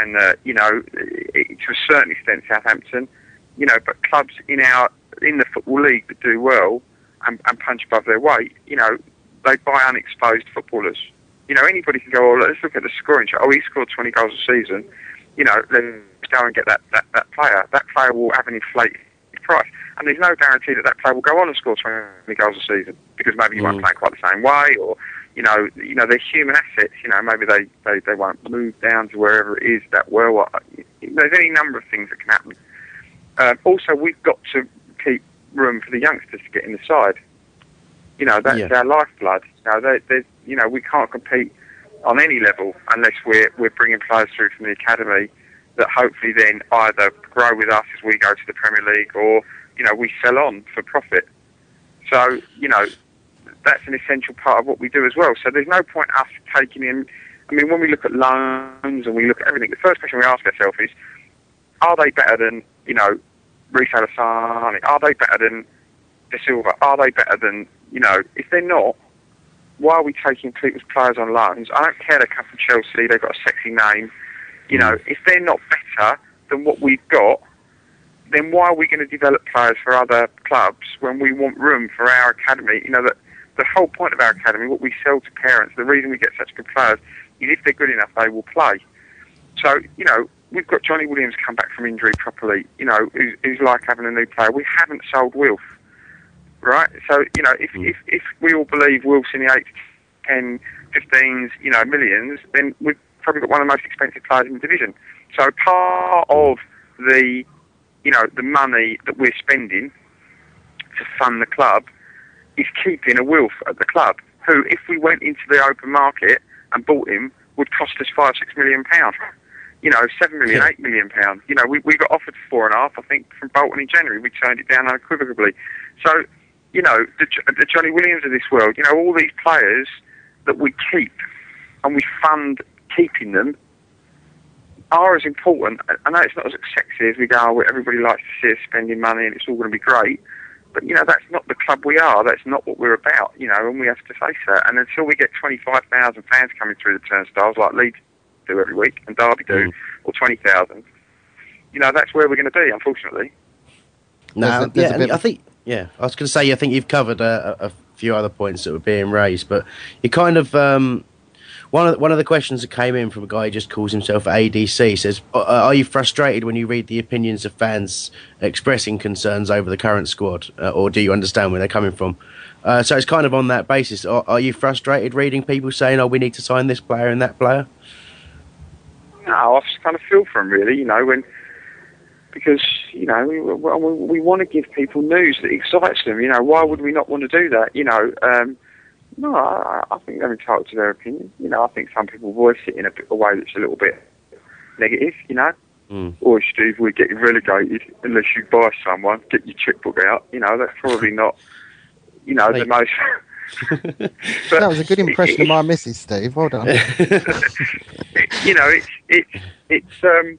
and, the, you know, to a certain extent Southampton, you know, but clubs in our in the Football League that do well, And, and punch above their weight, you know, they buy unexposed footballers. You know, anybody can go, oh, let's look at the scoring chart. Oh, he scored twenty goals a season. You know, let's go and get that, that, that player. That player will have an inflated price. And there's no guarantee that that player will go on and score twenty goals a season, because maybe you mm. won't play quite the same way, or, you know, you know, they're human assets. You know, maybe they, they, they won't move down to wherever it is that well. There's any number of things that can happen. Uh, also, we've got to keep room for the youngsters to get in the side. You know, that's yeah. our lifeblood. Now, they, they, you know, we can't compete on any level unless we're we're bringing players through from the academy that hopefully then either grow with us as we go to the Premier League, or, you know, we sell on for profit. So, you know, that's an essential part of what we do as well. So there's no point us taking in. I mean, when we look at loans and we look at everything, the first question we ask ourselves is, are they better than, you know, Reseller Sani? Are they better than De Silva? Are they better than, you know, if they're not, why are we taking people's players on loans? I don't care they come from Chelsea, they've got a sexy name. You know, if they're not better than what we've got, then why are we going to develop players for other clubs when we want room for our academy? You know, that the whole point of our academy, what we sell to parents, the reason we get such good players is if they're good enough, they will play. So, you know, we've got Jonny Williams come back from injury properly, you know, who's, who's like having a new player. We haven't sold Wilf, right? So, you know, if, mm. if, if we all believe Wilf's in the eight, ten, fifteens, you know, millions, then we've probably got one of the most expensive players in the division. So part of the, you know, the money that we're spending to fund the club is keeping a Wilf at the club, who, if we went into the open market and bought him, would cost us five, six million pounds. You know, seven million, yeah. eight million pounds. You know, we we got offered four and a half, I think, from Bolton in January. We turned it down unequivocally. So, you know, the, the Jonny Williams of this world, you know, all these players that we keep and we fund keeping them are as important. I know it's not as sexy as we go, where everybody likes to see us spending money and it's all going to be great, but, you know, that's not the club we are. That's not what we're about, you know, and we have to face that. And until we get twenty-five thousand fans coming through the turnstiles like Leeds do every week and Derby do, mm. or twenty thousand, you know, that's where we're going to be, unfortunately. No, there's a, there's yeah, I think... Yeah, I was going to say, I think you've covered a, a few other points that were being raised, but you kind of... Um, one, of the, one of the questions that came in from a guy who just calls himself A D C says, are you frustrated when you read the opinions of fans expressing concerns over the current squad, uh, or do you understand where they're coming from? Uh, so it's kind of on that basis. Are, are you frustrated reading people saying, oh, we need to sign this player and that player? No, I just kind of feel for them, really, you know, when... Because, you know, we, we, we want to give people news that excites them. You know, why would we not want to do that? You know, um, no, I, I think they're entitled to their opinion. You know, I think some people voice it in a, a way that's a little bit negative, you know. Mm. Or, Steve, we're getting relegated unless you buy someone, get your checkbook out. You know, that's probably not, you know, the most... That was a good impression it, of my missus, Steve. Well done. You know, it's... It, it's um,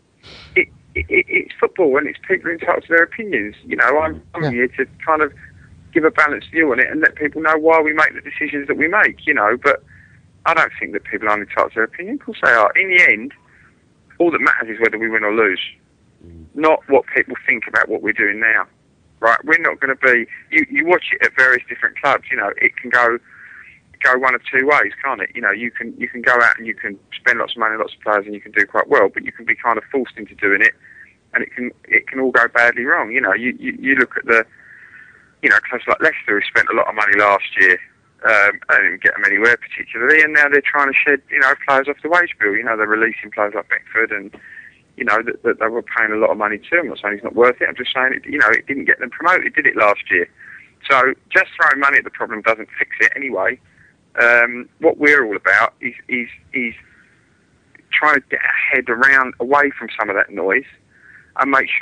it, it's football and it's people entitled to their opinions. You know, I'm, I'm yeah. here to kind of give a balanced view on it and let people know why we make the decisions that we make, you know, but I don't think that people are entitled to their opinion. Of course they are. In the end, all that matters is whether we win or lose, not what people think about what we're doing now, right? We're not going to be... You, you watch it at various different clubs, you know, it can go... go one of two ways, can't it? You know, you can you can go out and you can spend lots of money, lots of players, and you can do quite well, but you can be kind of forced into doing it, and it can it can all go badly wrong. You know, you, you, you look at the, you know, clubs like Leicester who spent a lot of money last year, um, and didn't get them anywhere particularly, and now they're trying to shed, you know, players off the wage bill. You know, they're releasing players like Beckford, and, you know, that, that they were paying a lot of money to him. I'm not saying he's not worth it, I'm just saying, it, you know, it didn't get them promoted, did it last year? So just throwing money at the problem doesn't fix it anyway. Um, what we're all about is, is, is trying to get our head around, away from some of that noise and make sure...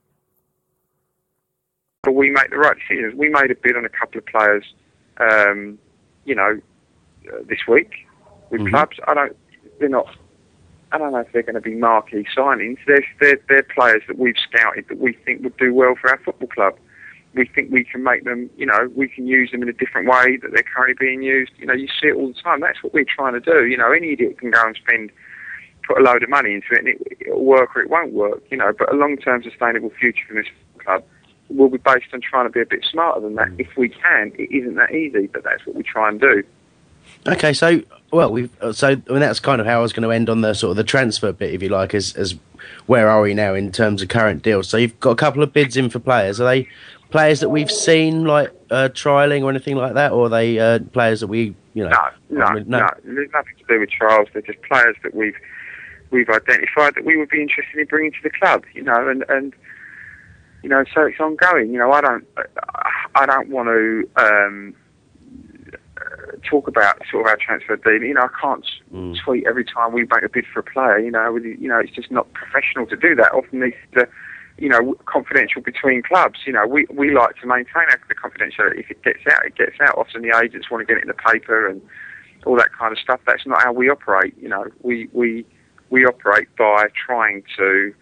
But we make the right decisions. We made a bid on a couple of players, um, you know, uh, this week with mm-hmm. clubs. I don't, they're not. I don't know if they're going to be marquee signings. They're, they're they're players that we've scouted that we think would do well for our football club. We think we can make them. You know, we can use them in a different way that they're currently being used. You know, you see it all the time. That's what we're trying to do. You know, any idiot can go and spend, put a load of money into it, and it, it'll work or it won't work. You know, but a long-term sustainable future for this club will be based on trying to be a bit smarter than that. If we can, it isn't that easy, but that's what we try and do. Okay, so well, we've so I mean that's kind of how I was going to end on the sort of the transfer bit, if you like, as as where are we now in terms of current deals? So you've got a couple of bids in for players. Are they players that we've seen like uh, trialling or anything like that, or are they uh, players that we you know? No, no, no, no. There's nothing to do with trials. They're just players that we've we've identified that we would be interested in bringing to the club, you know, and and. You know, so it's ongoing. You know, I don't, I don't want to um, talk about sort of our transfer deal. You know, I can't mm. tweet every time we make a bid for a player. You know, with, you know, it's just not professional to do that. Often these, are, you know, confidential between clubs. You know, we we like to maintain our, the confidentiality. If it gets out, it gets out. Often the agents want to get it in the paper and all that kind of stuff. That's not how we operate. You know, we we we operate by trying to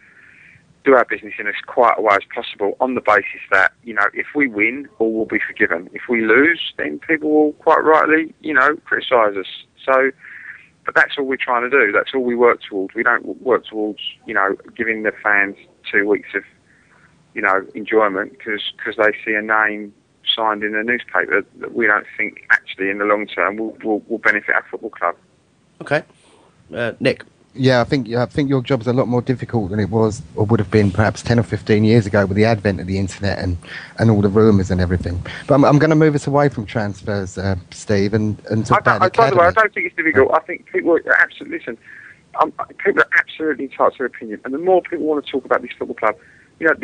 do our business in as quiet a way as possible on the basis that, you know, if we win, all will be forgiven. If we lose, then people will quite rightly, you know, criticise us. So, but that's all we're trying to do. That's all we work towards. We don't work towards, you know, giving the fans two weeks of, you know, enjoyment because they see a name signed in the newspaper that we don't think actually in the long term will, will, will benefit our football club. Okay. Uh, Nick? Yeah, I think I think your job's a lot more difficult than it was or would have been perhaps ten or fifteen years ago with the advent of the internet and, and all the rumours and everything. But I'm, I'm going to move us away from transfers, uh, Steve, and, and talk about the academy. By the way, I don't think it's difficult. I think people are absolutely, listen, um, people are absolutely entitled to their opinion. And the more people want to talk about this football club, you know,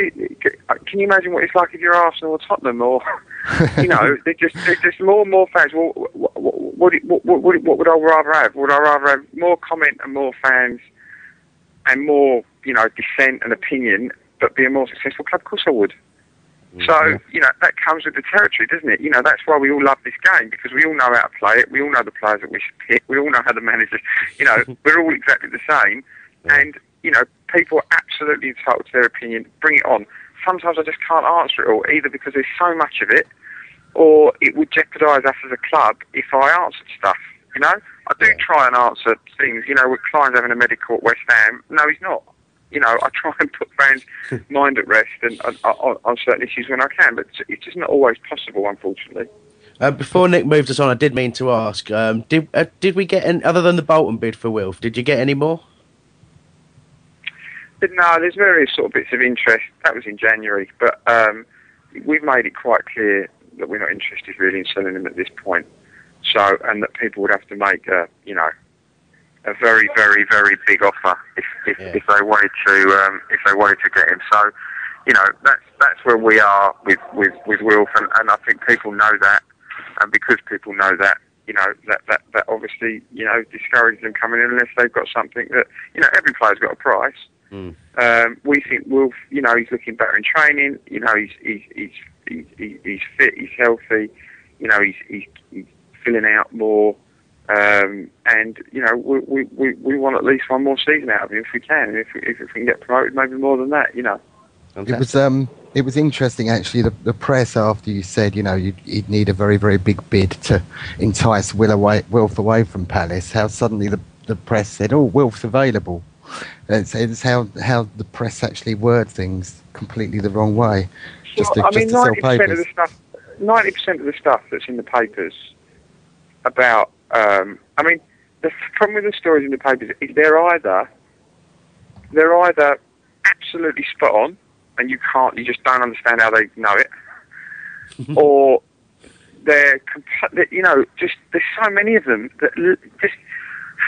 can you imagine what it's like if you're Arsenal or Tottenham or, you know, there's just, just more and more fans. Well, what, what, what, what, what would I rather have? Would I rather have more comment and more fans and more, you know, dissent and opinion, but be a more successful club? Of course I would. Mm-hmm. So, you know, that comes with the territory, doesn't it? You know, that's why we all love this game, because we all know how to play it. We all know the players that we should pick. We all know how the managers, you know, we're all exactly the same. Yeah. And, you know, people are absolutely entitled to their opinion. Bring it on. Sometimes I just can't answer it all, either because there's so much of it, or it would jeopardise us as a club if I answered stuff, you know? I do try and answer things. You know, with Klein's having a medical at West Ham. No, he's not. You know, I try and put fans' mind at rest and, and, on, on certain issues when I can, but it's just not always possible, unfortunately. Uh, before Nick moved us on, I did mean to ask, um, did, uh, did we get, any, other than the Bolton bid for Wilf, did you get any more? But no, there's various sort of bits of interest. That was in January, but um, we've made it quite clear that we're not interested really in selling them at this point. So, and that people would have to make a, you know, a very, very, very big offer if if, yeah. if they wanted to um, if they wanted to get him. So, you know, that's that's where we are with with with Wilf, and, and I think people know that, and because people know that. You know, that, that that obviously, you know, discourages them coming in unless they've got something that, you know, every player's got a price. Mm. Um, we think Wilf, you know, he's looking better in training. You know, he's he's he's he's, he's fit, he's healthy. You know, he's he's, he's filling out more, um, and you know, we, we we we want at least one more season out of him if we can. If we, if we can get promoted, maybe more than that. You know, it was um. It was interesting, actually, the, the press after you said, you know, you'd, you'd need a very, very big bid to entice Will away, Wilf away from Palace, how suddenly the, the press said, oh, Wilf's available. And it's, it's how, how the press actually word things completely the wrong way. Just well, to, I mean, just to sell papers. Of the stuff, ninety percent of the stuff that's in the papers about, um, I mean, the problem with the stories in the papers is they're either, they're either absolutely spot on, and you can't, you just don't understand how they know it. Or they're, you know, just, there's so many of them that l- just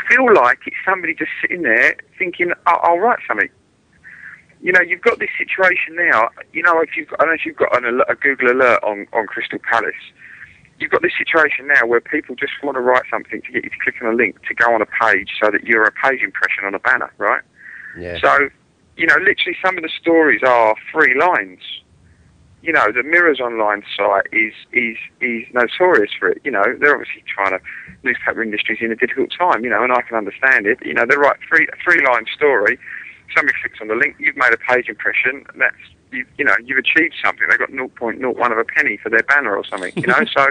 feel like it's somebody just sitting there thinking, I'll, I'll write something. You know, you've got this situation now, you know, if you've, unless you've got an alert, a Google alert on, on Crystal Palace, you've got this situation now where people just want to write something to get you to click on a link to go on a page so that you're a page impression on a banner, right? Yeah. So, you know, literally some of the stories are three lines. You know, the Mirror's online site is, is, is notorious for it. You know, they're obviously trying to, newspaper industry's in a difficult time, you know, and I can understand it. You know, they write three, a three-line story. Somebody clicks on the link, you've made a page impression, and that's, you, you know, you've achieved something. They've got zero point zero one of a penny for their banner or something, you know. So,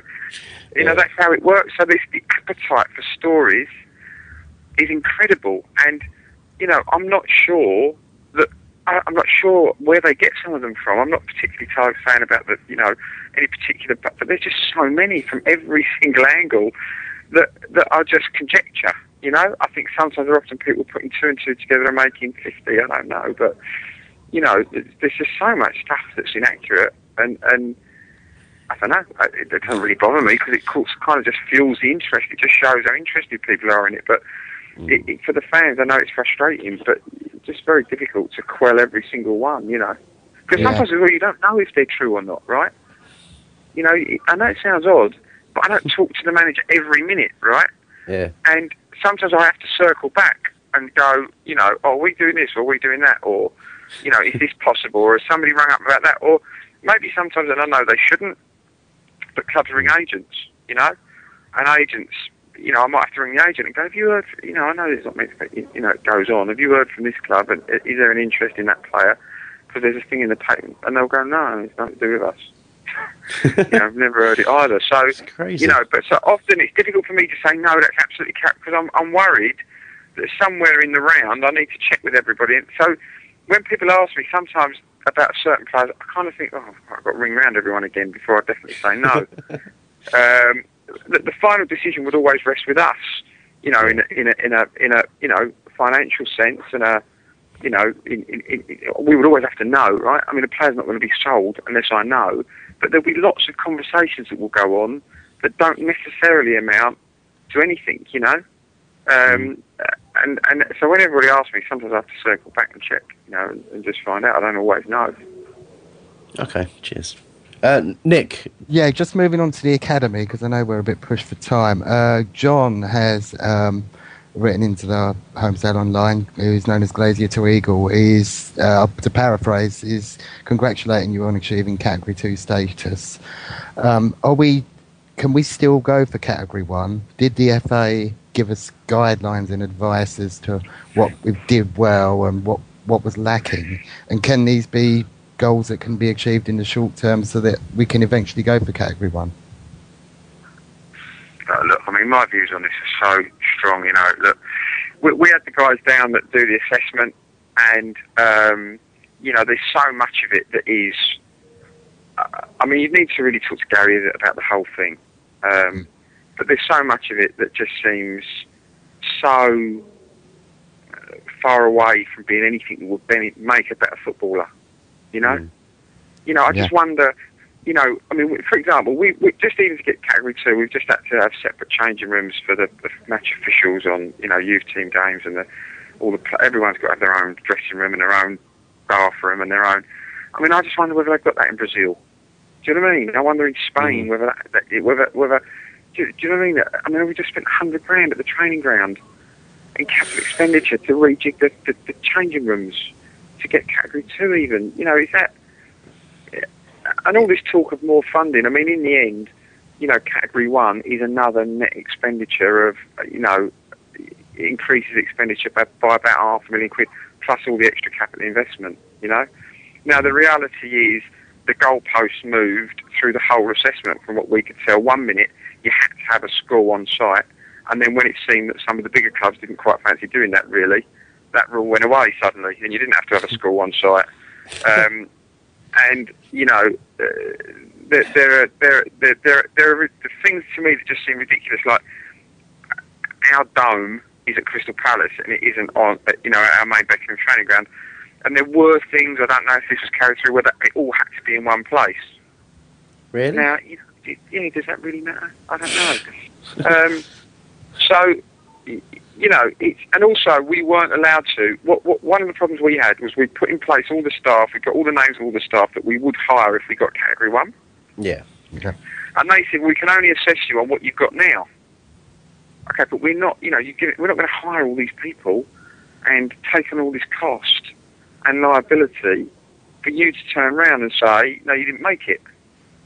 you know, that's how it works. So this, the appetite for stories is incredible. And, you know, I'm not sure... that I'm not sure where they get some of them from. I'm not particularly tired of saying about the, you know, any particular, but there's just so many from every single angle that that are just conjecture. You know, I think sometimes there are often people putting two and two together and making fifty. I don't know, but you know, there's just so much stuff that's inaccurate, and and I don't know. It doesn't really bother me because it kind of just fuels the interest. It just shows how interested people are in it, but. It, it, for the fans, I know it's frustrating, but it's just very difficult to quell every single one, you know. Because yeah. sometimes well, you don't know if they're true or not, right? You know, I know it sounds odd, but I don't talk to the manager every minute, right? Yeah. And sometimes I have to circle back and go, you know, oh, are we doing this or are we doing that? Or, you know, is this possible? Or has somebody rung up about that? Or maybe sometimes, and I know they shouldn't, but clubs ring agents, you know, and agents... You know, I might have to ring the agent and go, have you heard, you know, I know it's not meant to be, you know, it goes on. Have you heard from this club and is there an interest in that player? because there's a thing in the patent, and they'll go, no, it's nothing to do with us. You know, I've never heard it either. So it's crazy. You know, but so often it's difficult for me to say no, that's absolutely correct, because I'm I'm worried that somewhere in the round I need to check with everybody. So when people ask me sometimes about certain players, I kind of think, oh, I've got to ring round everyone again before I definitely say no. um, the, the final decision would always rest with us. You know, in a, in a in a in a you know financial sense, and a you know in, in, in, we would always have to know, right? I mean, a player's not going to be sold unless I know. But there'll be lots of conversations that will go on that don't necessarily amount to anything, you know. Um, and and so when everybody asks me, sometimes I have to circle back and check, you know, and, and just find out. I don't always know. Okay, cheers. Uh, Nick? Yeah, just moving on to the academy, because I know we're a bit pushed for time. Uh, John has um, written into the Homestead Online, who's known as Glazier to Eagle, is, uh, to paraphrase, is congratulating you on achieving Category two status. Um, are we? Can we still go for Category one? Did the F A give us guidelines and advice as to what we did well and what, what was lacking? And can these be goals that can be achieved in the short term so that we can eventually go for Category one? Uh, look, I mean, my views on this are so strong, you know. Look, we, we had the guys down that do the assessment, and, um, you know, there's so much of it that is... Uh, I mean, you need to really talk to Gary about the whole thing. Um, mm. But there's so much of it that just seems so far away from being anything that would make a better footballer. You know, mm. you know. I yeah. just wonder. You know, I mean, for example, we, we just even to get Category Two, we've just had to have separate changing rooms for the, the match officials on, you know, youth team games, and the, all the everyone's got to have their own dressing room and their own bathroom and their own. I mean, I just wonder whether they've got that in Brazil. Do you know what I mean? I wonder in Spain mm. whether that, that, whether whether do, do you know what I mean? I mean, we just spent a hundred grand at the training ground in capital expenditure to rejig the, the, the changing rooms to get Category two even, you know, is that... And all this talk of more funding, I mean, in the end, you know, Category one is another net expenditure of, you know, increases expenditure by, by about half a million quid, plus all the extra capital investment, you know? Now, the reality is the goalposts moved through the whole assessment from what we could tell. One minute, you had to have a school on site, and then when it seemed that some of the bigger clubs didn't quite fancy doing that, really, that rule went away suddenly, and you didn't have to have a school on site. Um, and you know, uh, there, there are there there there, there are the things to me that just seem ridiculous. Like our dome is at Crystal Palace, and it isn't on, you know, our main Beckham training ground. And there were things, I don't know if this was carried through, whether it all had to be in one place. Really? Now, you know, yeah, does that really matter? I don't know. um, so. You know, it's, and also we weren't allowed to. What, what one of the problems we had was we put in place all the staff. We got all the names of all the staff that we would hire if we got Category One. Yeah. Okay. And they said, well, we can only assess you on what you've got now. Okay, but we're not. You know, you give it, we're not going to hire all these people and take on all this cost and liability for you to turn around and say, no, you didn't make it.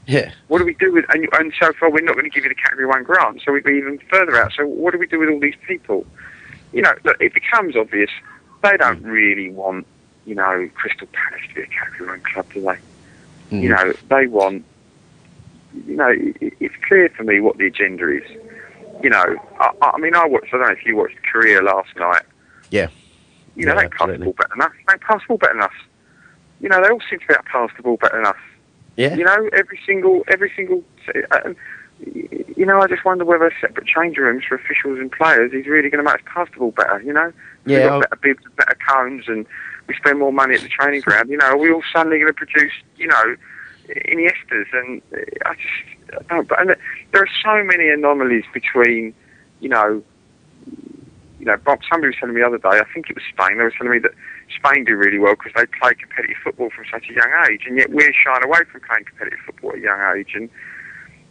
Yeah. What do we do with, and, and so far we're not going to give you the Category one grant, so we'd be even further out. So what do we do with all these people? You know, look, it becomes obvious they don't really want, you know, Crystal Palace to be a Category one club, do they? Mm. You know, they want, you know, it, it's clear for me what the agenda is. You know, I, I mean, I watched, I don't know if you watched Korea last night. Yeah. You know, yeah, they can't the ball better than us. They pass the ball better than us. You know, they all seem to be able to pass the ball better than us. Yeah. You know, every single, every single, uh, you know, I just wonder whether separate change rooms for officials and players is really going to make us pass the ball better, you know? Yeah, we've got I'll... better bibs, better cones, and we spend more money at the training ground. You know, are we all suddenly going to produce, you know, Iniestas? And I just, I don't, but and there are so many anomalies between, you know, you know, Bob, somebody was telling me the other day, I think it was Spain, they were telling me that Spain do really well because they play competitive football from such a young age, and yet we're shying away from playing competitive football at a young age. And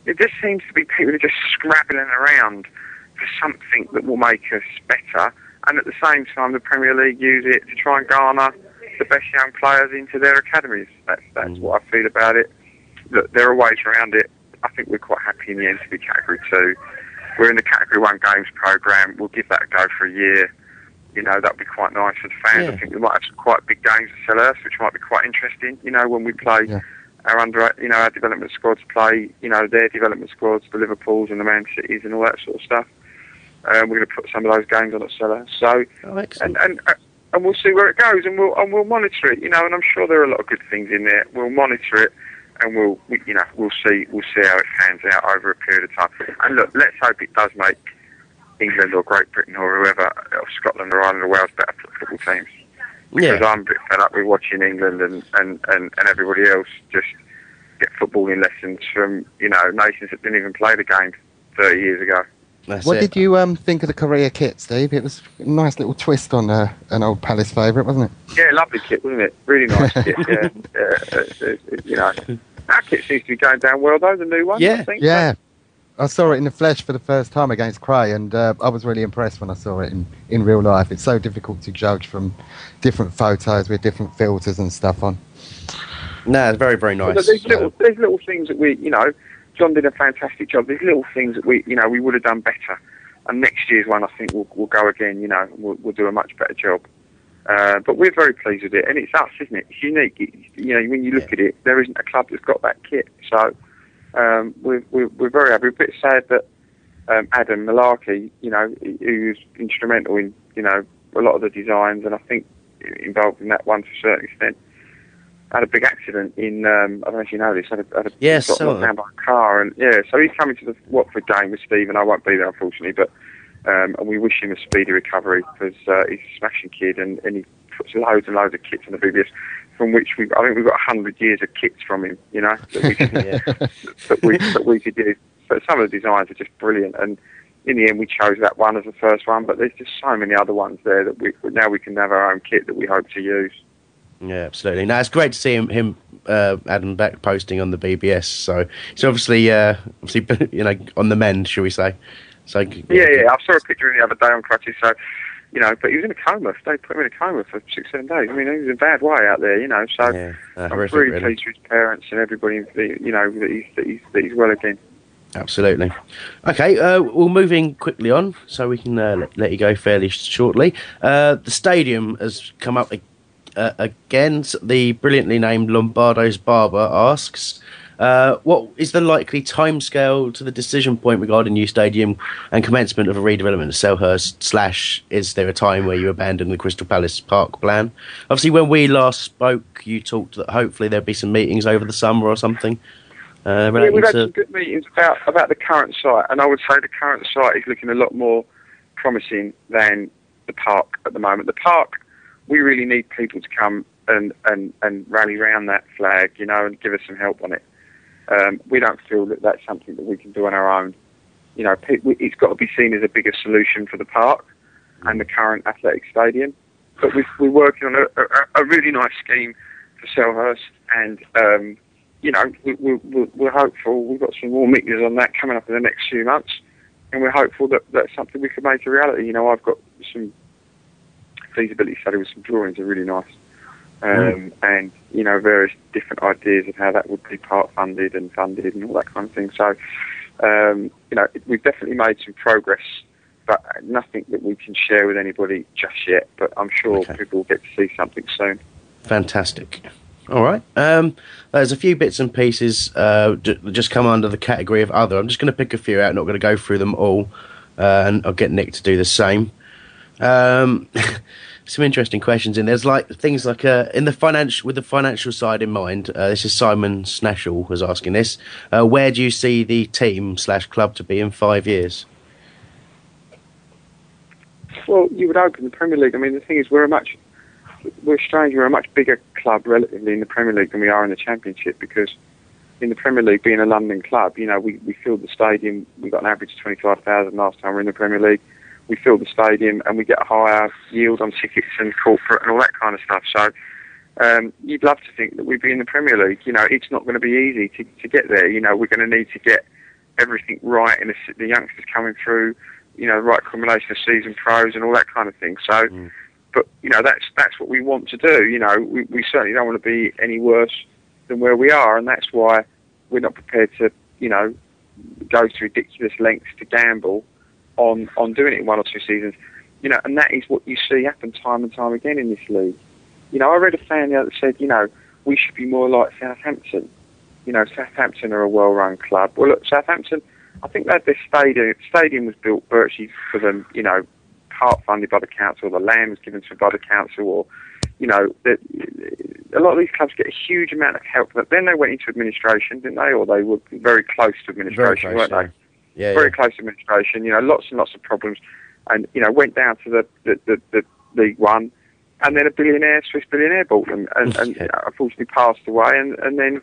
it just seems to be people are just scrabbling around for something that will make us better, and at the same time the Premier League use it to try and garner the best young players into their academies. That's, that's what I feel about it. Look, there are ways around it. I think we're quite happy in the end to be Category two. We're in the Category one Games programme. We'll give that a go for a year. you know, that would be quite nice for the fans. Yeah. I think we might have some quite big games at Selhurst, which might be quite interesting, you know, when we play yeah. our under, you know, our development squads play, you know, their development squads, the Liverpools and the Man Cities and all that sort of stuff. Um, we're going to put some of those games on at Selhurst. So, oh, excellent. and and and we'll see where it goes, and we'll and we'll monitor it, you know. And I'm sure there are a lot of good things in there. We'll monitor it, and we'll we, you know we'll see we'll see how it pans out over a period of time. And look, let's hope it does make England or Great Britain or whoever, or Scotland or Ireland or Wales better football teams. Because yeah. I'm a bit fed up with watching England and, and, and, and everybody else just get footballing lessons from, you know, nations that didn't even play the game thirty years ago. That's what it. did you um, think of the Korea kit, Steve? It was a nice little twist on uh, an old Palace favourite, wasn't it? Yeah, lovely kit, wasn't it? Really nice kit, yeah. yeah it, it, it, you know. That kit seems to be going down well, though, the new one, yeah, I think. Yeah, so. I saw it in the flesh for the first time against Cray, and uh, I was really impressed when I saw it in, in real life. It's so difficult to judge from different photos with different filters and stuff on. No, very, very nice. But there's, little, there's little things that we, you know, John did a fantastic job. There's little things that we, you know, we would have done better. And next year's one, I think we'll, we'll go again. You know, we'll, we'll do a much better job. Uh, but we're very pleased with it, and it's us, isn't it? It's unique. It, you know, when you look yeah. at it, there isn't a club that's got that kit. So um, we're, we're, we're very happy. We're a bit sad that um, Adam Malarkey, you know, who's instrumental in, you know, a lot of the designs, and I think involved in that one to a certain extent, had a big accident in, um, I don't know if you know this, had a, had a yes, got knocked down by a car. And, yeah, so he's coming to the Watford game with Steve, and I won't be there, unfortunately, but um, and we wish him a speedy recovery, because uh, he's a smashing kid, and, and he puts loads and loads of kits on the B B S, from which we I think we've got one hundred years of kits from him, you know, that we could, yeah. that we, that we could do. But some of the designs are just brilliant, and in the end we chose that one as the first one, but there's just so many other ones there that we now we can have our own kit that we hope to use. Yeah, absolutely. Now, it's great to see him, him uh, Adam back posting on the B B S. So he's obviously, uh, obviously, you know, on the mend, shall we say? So yeah, yeah. yeah. I saw a picture of him the other day on crutches. So, you know, but he was in a coma. They put him in a coma for six, seven days. I mean, he was in a bad way out there, you know. So yeah, uh, I'm horrific, really, really pleased with his parents and everybody, you know, that he's that he's, that he's well again. Absolutely. Okay, uh, we're moving quickly on, so we can uh, let, let you go fairly shortly. Uh, the stadium has come up again. Uh, again, the brilliantly named Lombardo's Barber asks, uh, what is the likely timescale to the decision point regarding new stadium and commencement of a redevelopment of Selhurst, slash is there a time where you abandon the Crystal Palace Park plan? Obviously, when we last spoke, you talked that hopefully there'll be some meetings over the summer or something. Uh, yeah, we've had some good meetings about, about the current site, and I would say the current site is looking a lot more promising than the park at the moment. The park, we really need people to come and, and, and rally round that flag, you know, and give us some help on it. Um, we don't feel that that's something that we can do on our own. You know, it's got to be seen as a bigger solution for the park and the current athletic stadium. But we've, we're working on a, a, a really nice scheme for Selhurst, and, um, you know, we, we, we're hopeful. We've got some more meetings on that coming up in the next few months, and we're hopeful that that's something we can make a reality. You know, I've got some feasibility study with some drawings are really nice, um, mm. and you know various different ideas of how that would be part funded and funded and all that kind of thing. So, um, you know, we've definitely made some progress, but nothing that we can share with anybody just yet. But I'm sure okay. people will get to see something soon. Fantastic. All right. Um, there's a few bits and pieces uh, just come under the category of other. I'm just going to pick a few out. Not going to go through them all, uh, and I'll get Nick to do the same. Um, some interesting questions in there. There's like things like uh, in the financial with the financial side in mind. Uh, this is Simon Snashall was asking this. Uh, where do you see the team slash club to be in five years? Well, you would open the Premier League. I mean, the thing is, we're a much we're strange. We're a much bigger club relatively in the Premier League than we are in the Championship, because in the Premier League, being a London club, you know, we we filled the stadium. We got an average of twenty five thousand last time we were in the Premier League. We fill the stadium and we get a higher yield on tickets and corporate and all that kind of stuff. So um, you'd love to think that we'd be in the Premier League. You know, it's not going to be easy to, to get there. You know, we're going to need to get everything right, and the, the youngsters coming through, you know, the right combination of season pros and all that kind of thing. So, mm. but, you know, that's that's what we want to do. You know, we, we certainly don't want to be any worse than where we are, and that's why we're not prepared to, you know, go to ridiculous lengths to gamble on, on doing it in one or two seasons. You know, and that is what you see happen time and time again in this league. You know, I read a fan that said, you know, we should be more like Southampton. You know, Southampton are a well-run club. Well, look, Southampton, I think they had their stadium. Stadium was built virtually for them, you know, part-funded by the council, the land was given to them by the council, or, you know, the, a lot of these clubs get a huge amount of help. But then they went into administration, didn't they? Or they were very close to administration, very close, weren't they? Yeah, very yeah. close to administration. You know, lots and lots of problems. And, you know, went down to the, the, the, the League One, and then a billionaire, Swiss billionaire bought them, and, and you know, unfortunately passed away, and, and then,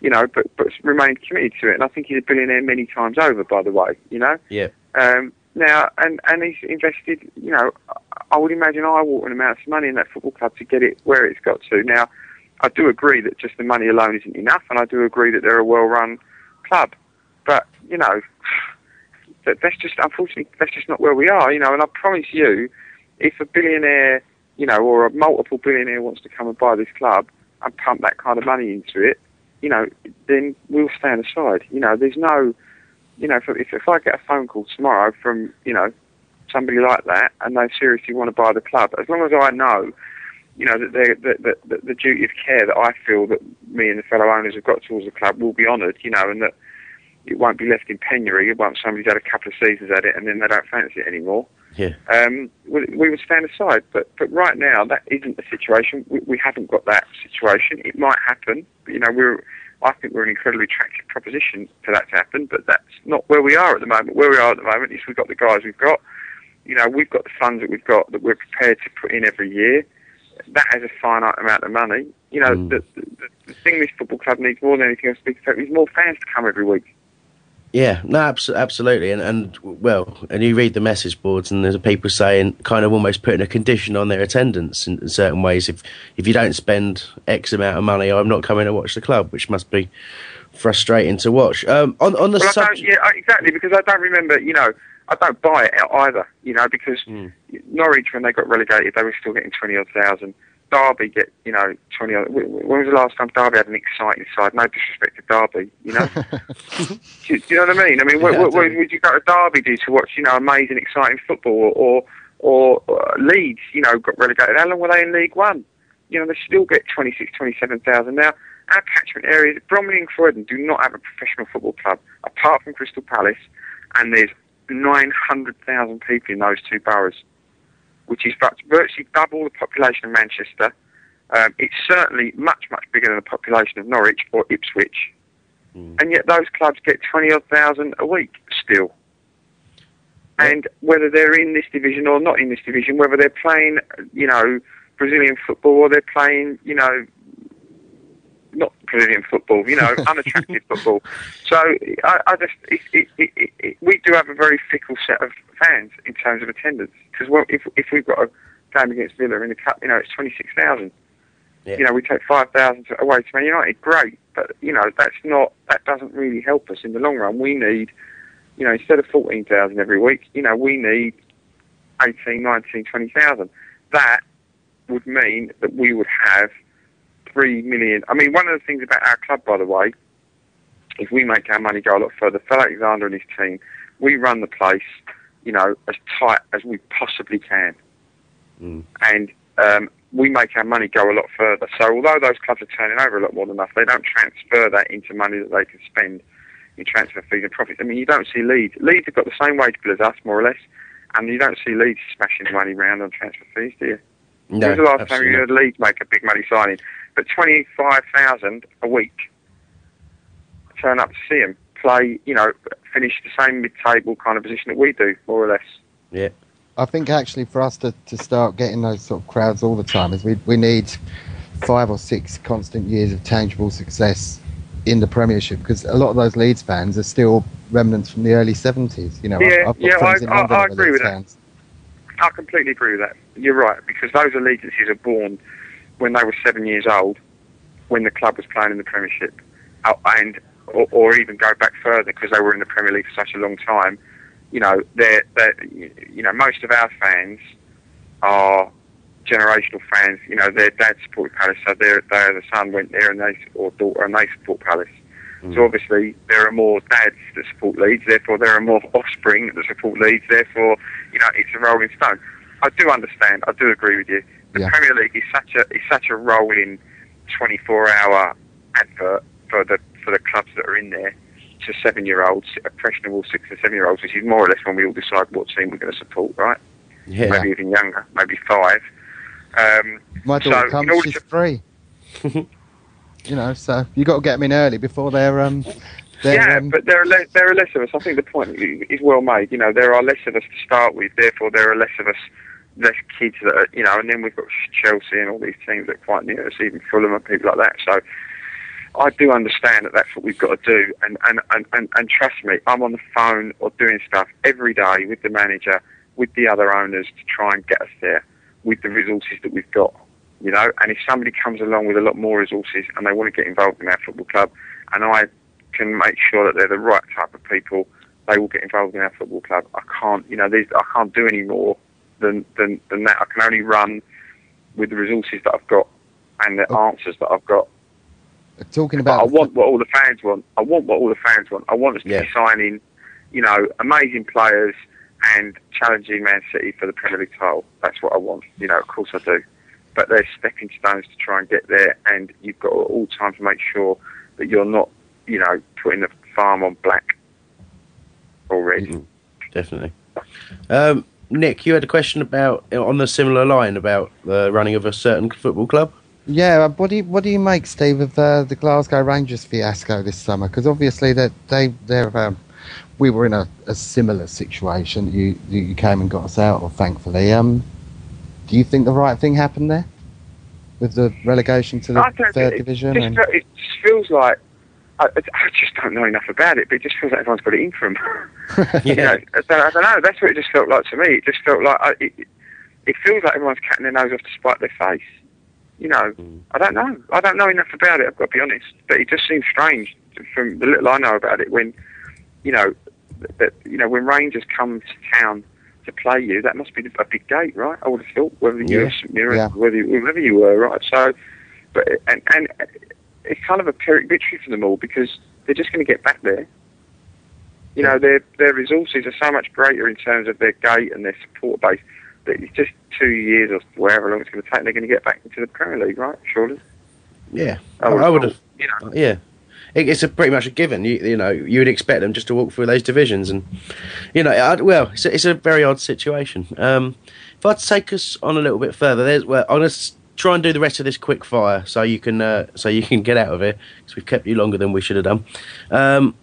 you know, but, but remained committed to it. And I think he's a billionaire many times over, by the way, you know? Yeah. Um, now, and, and he's invested, you know, I would imagine I walk an amount of money in that football club to get it where it's got to. Now, I do agree that just the money alone isn't enough, and I do agree that they're a well-run club. But, you know... That that's just, unfortunately, that's just not where we are, you know, and I promise you, if a billionaire, you know, or a multiple billionaire wants to come and buy this club and pump that kind of money into it, you know, then we'll stand aside. You know, there's no, you know, if, if, if I get a phone call tomorrow from, you know, somebody like that, and they seriously want to buy the club, as long as I know, you know, that, that, that, that the duty of care that I feel that me and the fellow owners have got towards the club will be honoured, you know, and that it won't be left in penury. It won't somebody's had a couple of seasons at it and then they don't fancy it anymore. Yeah. Um, we, we would stand aside. But but right now, that isn't the situation. We, we haven't got that situation. It might happen. But, you know, we're. I think we're an incredibly attractive proposition for that to happen. But that's not where we are at the moment. Where we are at the moment is we've got the guys we've got. You know, we've got the funds that we've got that we're prepared to put in every year. That has a finite amount of money. You know, mm. the, the, the thing this football club needs more than anything else to be is more fans to come every week. Yeah, no, absolutely. And, and, well, and you read the message boards and there's people saying, kind of almost putting a condition on their attendance in, in certain ways. If if you don't spend X amount of money, I'm not coming to watch the club, which must be frustrating to watch. Um, on, on the well, subject... Yeah, exactly, because I don't remember, you know, I don't buy it either, you know, because mm. Norwich, when they got relegated, they were still getting twenty-odd thousand. Derby get, you know, twenty. When was the last time Derby had an exciting side? No disrespect to Derby, you know. do, do you know what I mean? I mean, yeah, what, what, what would you go to Derby do to watch, you know, amazing, exciting football? Or, or, or Leeds, you know, got relegated. How long were they in League One? You know, they still get twenty-six, twenty-seven thousand. Now, our catchment areas, Bromley and Croydon do not have a professional football club, apart from Crystal Palace, and there's nine hundred thousand people in those two boroughs, which is virtually double the population of Manchester. Um, it's certainly much, much bigger than the population of Norwich or Ipswich. Mm. And yet those clubs get twenty-odd thousand a week still. And whether they're in this division or not in this division, whether they're playing, you know, Brazilian football or they're playing, you know, not Brazilian football, you know, unattractive football. So I, I just, it, it, it, it, it, we do have a very fickle set of fans in terms of attendance, because well, if if we've got a game against Villa in the cup, you know, it's twenty-six thousand. Yeah. You know, we take five thousand away to Man United, great, but you know, that's not, that doesn't really help us in the long run. We need, you know, instead of fourteen thousand every week, you know, we need eighteen, nineteen, twenty thousand. That would mean that we would have three million. I mean, one of the things about our club, by the way, is we make our money go a lot further. Phil Alexander and his team, we run the place, you know, as tight as we possibly can. Mm. And um, we make our money go a lot further. So although those clubs are turning over a lot more than us, they don't transfer that into money that they can spend in transfer fees and profits. I mean, you don't see Leeds. Leeds have got the same wage bill as us, more or less, and you don't see Leeds smashing money round on transfer fees, do you? No, when was the last absolutely. time you heard Leeds make a big money signing? But twenty-five thousand a week turn up to see him play, you know, finish the same mid-table kind of position that we do, more or less. Yeah. I think actually for us to, to start getting those sort of crowds all the time is we we need five or six constant years of tangible success in the Premiership, because a lot of those Leeds fans are still remnants from the early seventies. You know, yeah, I've, I've yeah, I, I, I agree with fans. that. I completely agree with that. You're right, because those allegiances are born when they were seven years old, when the club was playing in the Premiership, and or, or even go back further, because they were in the Premier League for such a long time. You know, they're, they're, you know, most of our fans are generational fans. You know, their dad supported Palace, so their their son went there, and they or daughter, and they support Palace. Mm. So obviously there are more dads that support Leeds, therefore there are more offspring that support Leeds, therefore, you know, it's a rolling stone. I do understand. I do agree with you. The yeah. Premier League is such a is such a rolling twenty-four hour advert for the for the clubs that are in there to seven-year-olds, impressionable six and seven-year-olds, which is more or less when we all decide what team we're going to support, right? Yeah. Maybe even younger, maybe five. Um, My daughter so comes, she's to... three. You know, so you got to get them in early before they're... Um, they're yeah, um... but there are, le- there are less of us. I think the point is well made. You know, there are less of us to start with, therefore there are less of us, less kids that are, you know, and then we've got Chelsea and all these teams that are quite near us, even Fulham and people like that, so... I do understand that that's what we've got to do, and, and, and, and, and trust me, I'm on the phone or doing stuff every day with the manager, with the other owners to try and get us there with the resources that we've got, you know, and if somebody comes along with a lot more resources and they want to get involved in our football club and I can make sure that they're the right type of people, they will get involved in our football club. I can't, you know, these, I can't do any more than, than, than that. I can only run with the resources that I've got and the answers that I've got. Talking about, but I want what all the fans want. I want what all the fans want. I want us to yeah. be signing, you know, amazing players and challenging Man City for the Premier League title. That's what I want. You know, of course I do. But there's stepping stones to try and get there, and you've got at all times to make sure that you're not, you know, putting the farm on black already. Mm-hmm. Definitely. Um, Nick, you had a question about on the similar line about the running of a certain football club. Yeah, what do you, what do you make, Steve, of uh, the Glasgow Rangers fiasco this summer? Because obviously that they they're um, we were in a, a similar situation. You you came and got us out, or thankfully. Um, do you think the right thing happened there with the relegation to the third division? It just, it just feels like I, I just don't know enough about it, but it just feels like everyone's got it in for them. yeah. You know, I don't, I don't know. That's what it just felt like to me. It just felt like I, it. It feels like everyone's cutting their nose off to spite their face. You know, I don't know. I don't know enough about it, I've got to be honest. But it just seems strange, from the little I know about it, when, you know, that, you know, when Rangers come to town to play you, that must be a big gate, right? I would have thought, whether you yeah. were near yeah. whether whoever you were, right? So, but and and it's kind of a pyrrhic victory for them all because they're just going to get back there. You know, their their resources are so much greater in terms of their gate and their support base. That it's just two years or wherever long it's going to take, and they're going to get back into the Premier League, right? Surely. Yeah, I would, I would have. You know. Yeah, it, it's a pretty much a given. You, you know, you would expect them just to walk through those divisions, and you know, I'd, well, it's a, it's a very odd situation. Um, if I'd take us on a little bit further, there's well, I'm going to try and do the rest of this quick fire, so you can uh, so you can get out of here because we've kept you longer than we should have done. Um,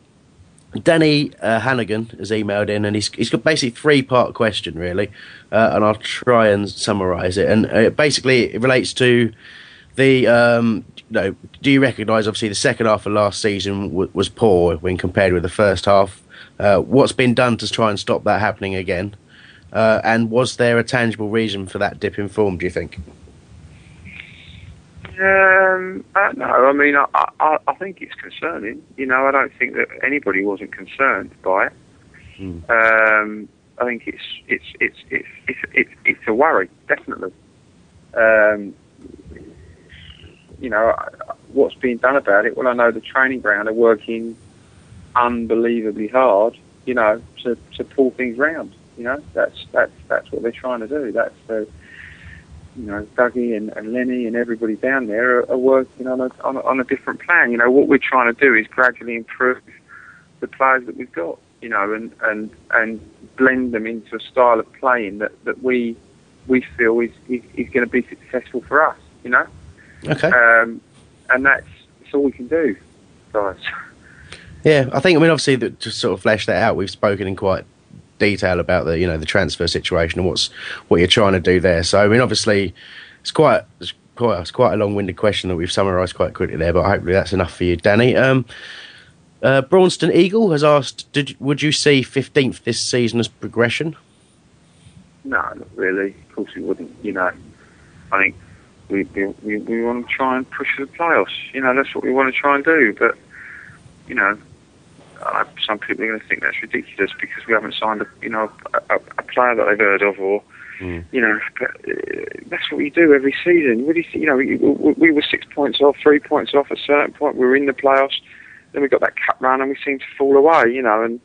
Danny uh, Hannigan has emailed in, and he's he's got basically three-part question, really, uh, and I'll try and summarise it. And uh, basically, it relates to the, um, you know, do you recognise, obviously, the second half of last season w- was poor when compared with the first half? Uh, what's been done to try and stop that happening again? Uh, and was there a tangible reason for that dip in form, do you think? Um, I don't know. I mean, I, I, I think it's concerning. You know, I don't think that anybody wasn't concerned by it. Mm. Um, I think it's it's it's it's it's it's, it's a worry, definitely. Um, you know, what's being done about it? Well, I know the training ground are working unbelievably hard. You know, to, to pull things round. You know, that's that's that's what they're trying to do. That's the You know, Dougie and, and Lenny and everybody down there are, are working on a, on a on a different plan. You know, what we're trying to do is gradually improve the players that we've got. You know, and and, and blend them into a style of playing that, that we we feel is, is, is going to be successful for us. You know, okay, um, and that's, that's all we can do, guys. Yeah, I think. I mean, obviously, that to sort of flesh that out, we've spoken in quite detail about the you know the transfer situation and what's what you're trying to do there. So I mean, obviously, it's quite it's quite it's quite a long-winded question that we've summarised quite quickly there. But hopefully that's enough for you, Danny. Um, uh, Braunston Eagle has asked, did would you see fifteenth this season as progression? No, not really. Of course we wouldn't. You know, I think we we we want to try and push for the playoffs. You know, that's what we want to try and do. But you know. Uh, some people are going to think that's ridiculous because we haven't signed a you know a, a player that they've heard of, or mm. you know but, uh, that's what we do every season. What do you think? You know, we, we, we were six points off, three points off. At a certain point, we were in the playoffs. Then we got that cup run, and we seemed to fall away. You know, and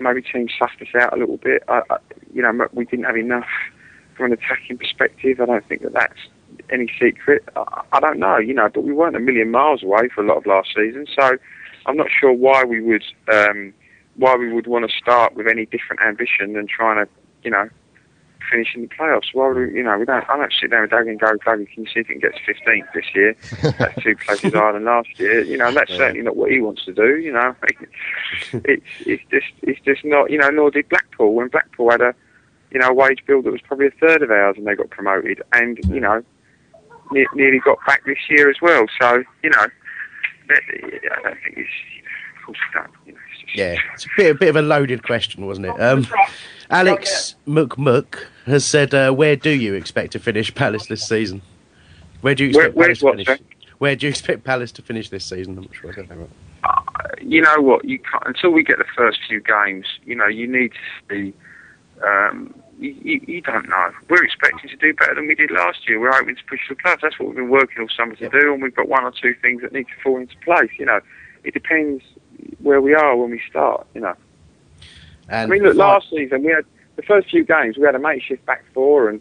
maybe teams sussed us out a little bit. I, I, you know, we didn't have enough. from an attacking perspective. I don't think that that's any secret. I, I don't know, you know, but we weren't a million miles away for a lot of last season, so I'm not sure why we would um, why we would want to start with any different ambition than trying to, you know, finish in the playoffs. Why would we, you know, we don't. I don't sit down with Doug and go, Doug, can you see if it gets fifteenth this year? That's two places higher than last year. You know, and that's yeah. certainly not what he wants to do. You know, it's it's just it's just not. You know, nor did Blackpool when Blackpool had a, you know, wage bill that was probably a third of ours, and they got promoted, and you know, ne- nearly got back this year as well. So you know, I don't think it's. Of course, we don't. You know, it's just, yeah, it's a bit a bit of a loaded question, wasn't it? Um, Alex McMuck has said, uh, where do you expect to finish Palace this season? Where do you expect where, Palace to finish? What, where do you expect Palace to finish this season? I'm not sure. I don't know. Uh, you know what? You can't, until we get the first few games, you know, you need to see... Um, you, you, you don't know. We're expecting to do better than we did last year. We're hoping to push the clubs. That's what we've been working all summer to yep. do, and we've got one or two things that need to fall into place. You know, it depends where we are when we start, you know. And I mean, look, last season, we had the first few games, we had a makeshift back four, and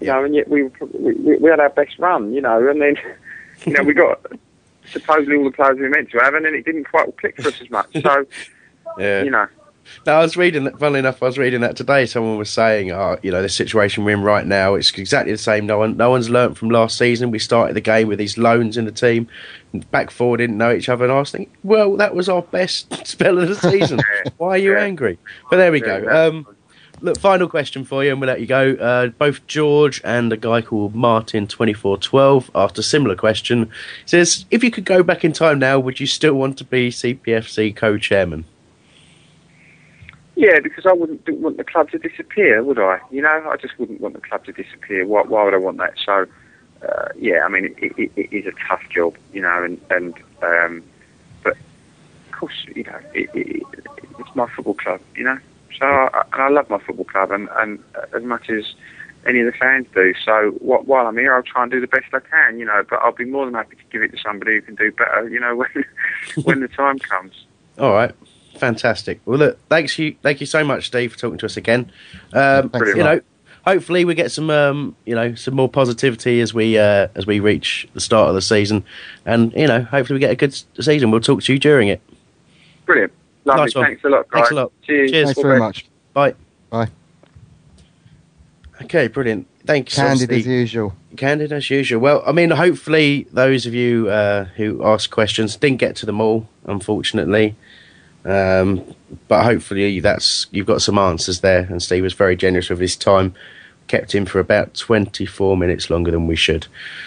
you yeah. know, and yet we, were, we we had our best run, you know, and then you know we got supposedly all the players we were meant to have, and then it didn't quite click for us as much. So, yeah. you know. No, I was reading that. Funnily enough, I was reading that today. Someone was saying, "Oh, you know, the situation we're in right now, it's exactly the same. No one, no one's learnt from last season. We started the game with these loans in the team, and back four didn't know each other." And I was thinking, "Well, that was our best spell of the season. Why are you yeah. angry?" But there we go. Um, look, final question for you, and we'll let you go. Uh, both George and a guy called Martin twenty-four twelve asked a similar question. It says, "If you could go back in time now, would you still want to be C P F C co-chairman?" Yeah, because I wouldn't want the club to disappear, would I? You know, I just wouldn't want the club to disappear. Why, why would I want that? So, uh, yeah, I mean, it, it, it is a tough job, you know, and, and um, but of course, you know, it, it, it's my football club, you know. So, I, and I love my football club, and, and as much as any of the fans do. So, what, while I'm here, I'll try and do the best I can, you know. But I'll be more than happy to give it to somebody who can do better, you know, when when the time comes. All right. Fantastic. Well, look, thanks you, thank you so much, Steve, for talking to us again. Um, you know, hopefully we get some, um, you know, some more positivity as we uh, as we reach the start of the season, and you know, hopefully we get a good season. We'll talk to you during it. Brilliant. Lovely. Nice one. Thanks a lot, guys. Thanks a lot. Cheers. Cheers. Thanks very much. Bye. Bye. Okay, brilliant. Thanks. Candid as usual. Candid as usual. Well, I mean, hopefully those of you uh, who asked questions didn't get to them all, unfortunately. Um, but hopefully that's you've got some answers there, and Steve was very generous with his time, kept him for about twenty-four minutes longer than we should.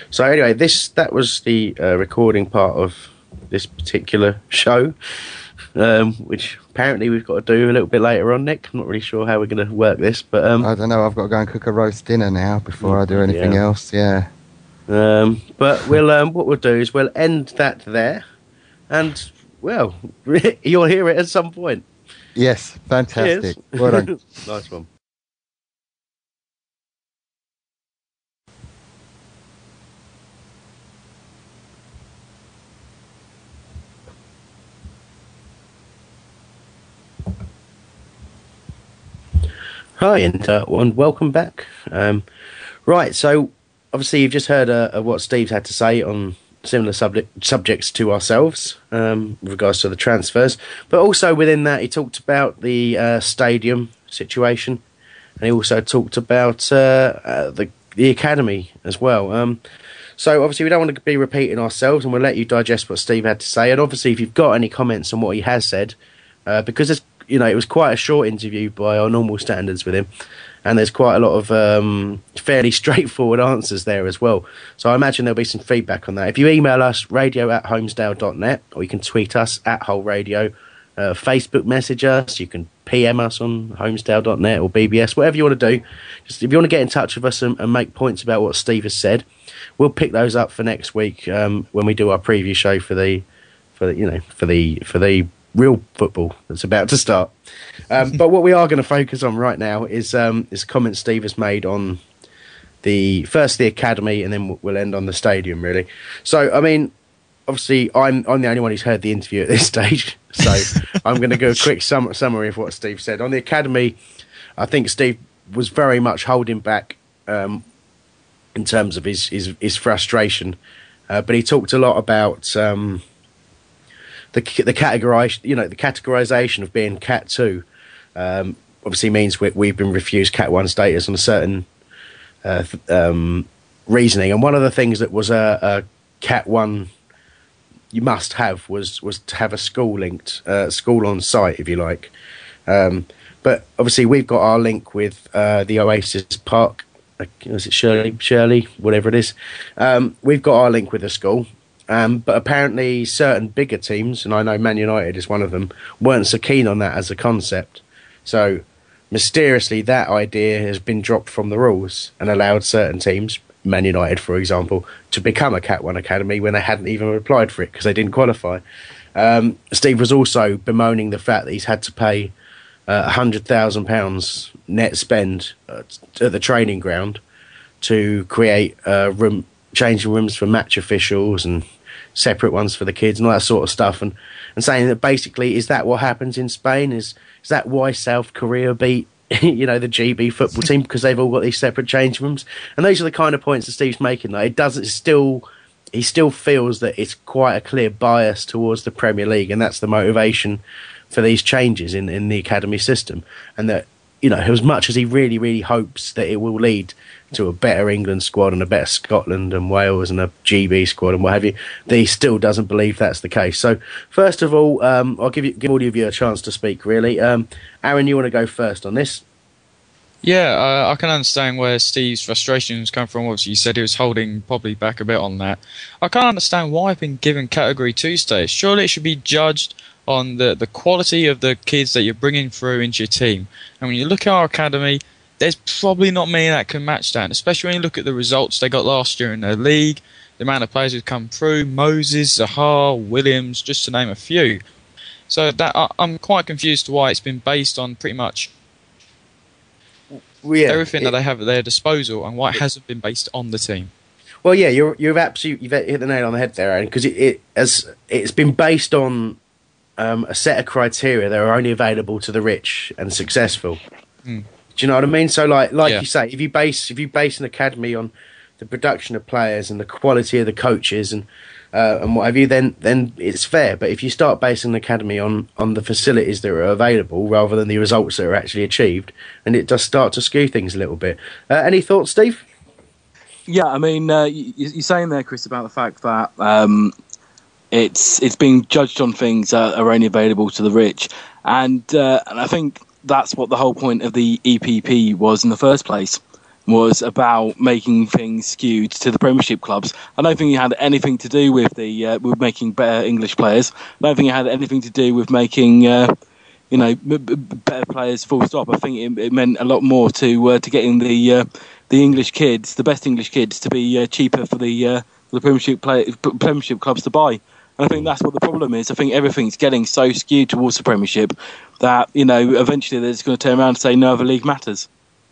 So anyway, this that was the uh, recording part of this particular show, um, which apparently we've got to do a little bit later on, Nick. I'm not really sure how we're going to work this, but um, I don't know, I've got to go and cook a roast dinner now before I do anything yeah. else, yeah um, but we'll um, what we'll do is we'll end that there, and well, you'll hear it at some point. Yes, fantastic. Well done. Nice one. Hi, and, uh, and welcome back. Um, right, so obviously you've just heard uh, what Steve's had to say on similar subject, subjects to ourselves um, with regards to the transfers. But also within that, he talked about the uh, stadium situation, and he also talked about uh, uh, the, the academy as well. Um, so obviously we don't want to be repeating ourselves, and we'll let you digest what Steve had to say. And obviously if you've got any comments on what he has said, uh, because it's, you know, it was quite a short interview by our normal standards with him, and there's quite a lot of um, fairly straightforward answers there as well. So I imagine there'll be some feedback on that. If you email us, radio at homesdale dot net, or you can tweet us at Whole Radio, uh, Facebook message us, you can P M us on homesdale dot net or B B S, whatever you want to do. Just if you want to get in touch with us and, and make points about what Steve has said, we'll pick those up for next week um, when we do our preview show for the, for the, you know, for the, for the real football that's about to start. Um, but what we are going to focus on right now is um, is comments Steve has made on the first the academy, and then we'll end on the stadium, really. So, I mean, obviously, I'm I'm the only one who's heard the interview at this stage, so I'm going to go a quick sum- summary of what Steve said. On the academy, I think Steve was very much holding back um, in terms of his his, his frustration. Uh, but he talked a lot about um, the the categorization, you know, the categorization of being Cat Two. Um, obviously means we, we've been refused Cat One status on a certain uh, th- um, reasoning. And one of the things that was a, a Cat One you must have was was to have a school linked uh, school on site, if you like. Um, but obviously we've got our link with uh, the Oasis Park. Is it Shirley? Shirley, whatever it is. Um, we've got our link with the school, um, but apparently certain bigger teams, and I know Man United is one of them, weren't so keen on that as a concept. So mysteriously, that idea has been dropped from the rules and allowed certain teams, Man United, for example, to become a Cat One Academy when they hadn't even applied for it because they didn't qualify. Um, Steve was also bemoaning the fact that he's had to pay Uh, one hundred thousand pounds net spend uh, t- at the training ground to create uh, room, changing rooms for match officials and separate ones for the kids and all that sort of stuff. And, and saying that basically, is that what happens in Spain? Is, is that why South Korea beat you know the G B football team? Because they've all got these separate change rooms. And those are the kind of points that Steve's making. That it doesn't still, he still feels that it's quite a clear bias towards the Premier League, and that's the motivation for these changes in, in the academy system. And that, you know, as much as he really, really hopes that it will lead to a better England squad and a better Scotland and Wales and a G B squad and what have you, that he still doesn't believe that's the case. So, first of all, um, I'll give you give all of you a chance to speak, really. Um, Aaron, you want to go first on this? Yeah, uh, I can understand where Steve's frustrations come from. Obviously, you said he was holding probably back a bit on that. I can't understand why I've been given Category two status. Surely it should be judged on the, the quality of the kids that you're bringing through into your team. And when you look at our academy, there's probably not many that can match that, and especially when you look at the results they got last year in their league, the amount of players who've come through, Moses, Zaha, Williams, just to name a few. So that I, I'm quite confused to why it's been based on pretty much well, yeah, everything it, that they have at their disposal and why it hasn't been based on the team. Well, yeah, you're, you've absolutely you've hit the nail on the head there, Aaron, because it, it, as, it's been based on Um, a set of criteria that are only available to the rich and successful. Mm. Do you know what I mean? So, like, like yeah. you say, if you base if you base an academy on the production of players and the quality of the coaches and uh, and what have you, then then it's fair. But if you start basing an academy on on the facilities that are available rather than the results that are actually achieved, then it does start to skew things a little bit. Uh, any thoughts, Steve? Yeah, I mean, uh, you, you're saying there, Chris, about the fact that Um, It's it's being judged on things that are only available to the rich, and uh, and I think that's what the whole point of the E P P was in the first place, was about making things skewed to the Premiership clubs. I don't think it had anything to do with the uh, with making better English players. I don't think it had anything to do with making uh, you know b- b- better players. Full stop. I think it, it meant a lot more to uh, to getting the uh, the English kids, the best English kids, to be uh, cheaper for the uh, the Premiership play- Premiership clubs to buy. And I think that's what the problem is. I think everything's getting so skewed towards the Premiership that, you know, eventually they're just going to turn around and say no other league matters.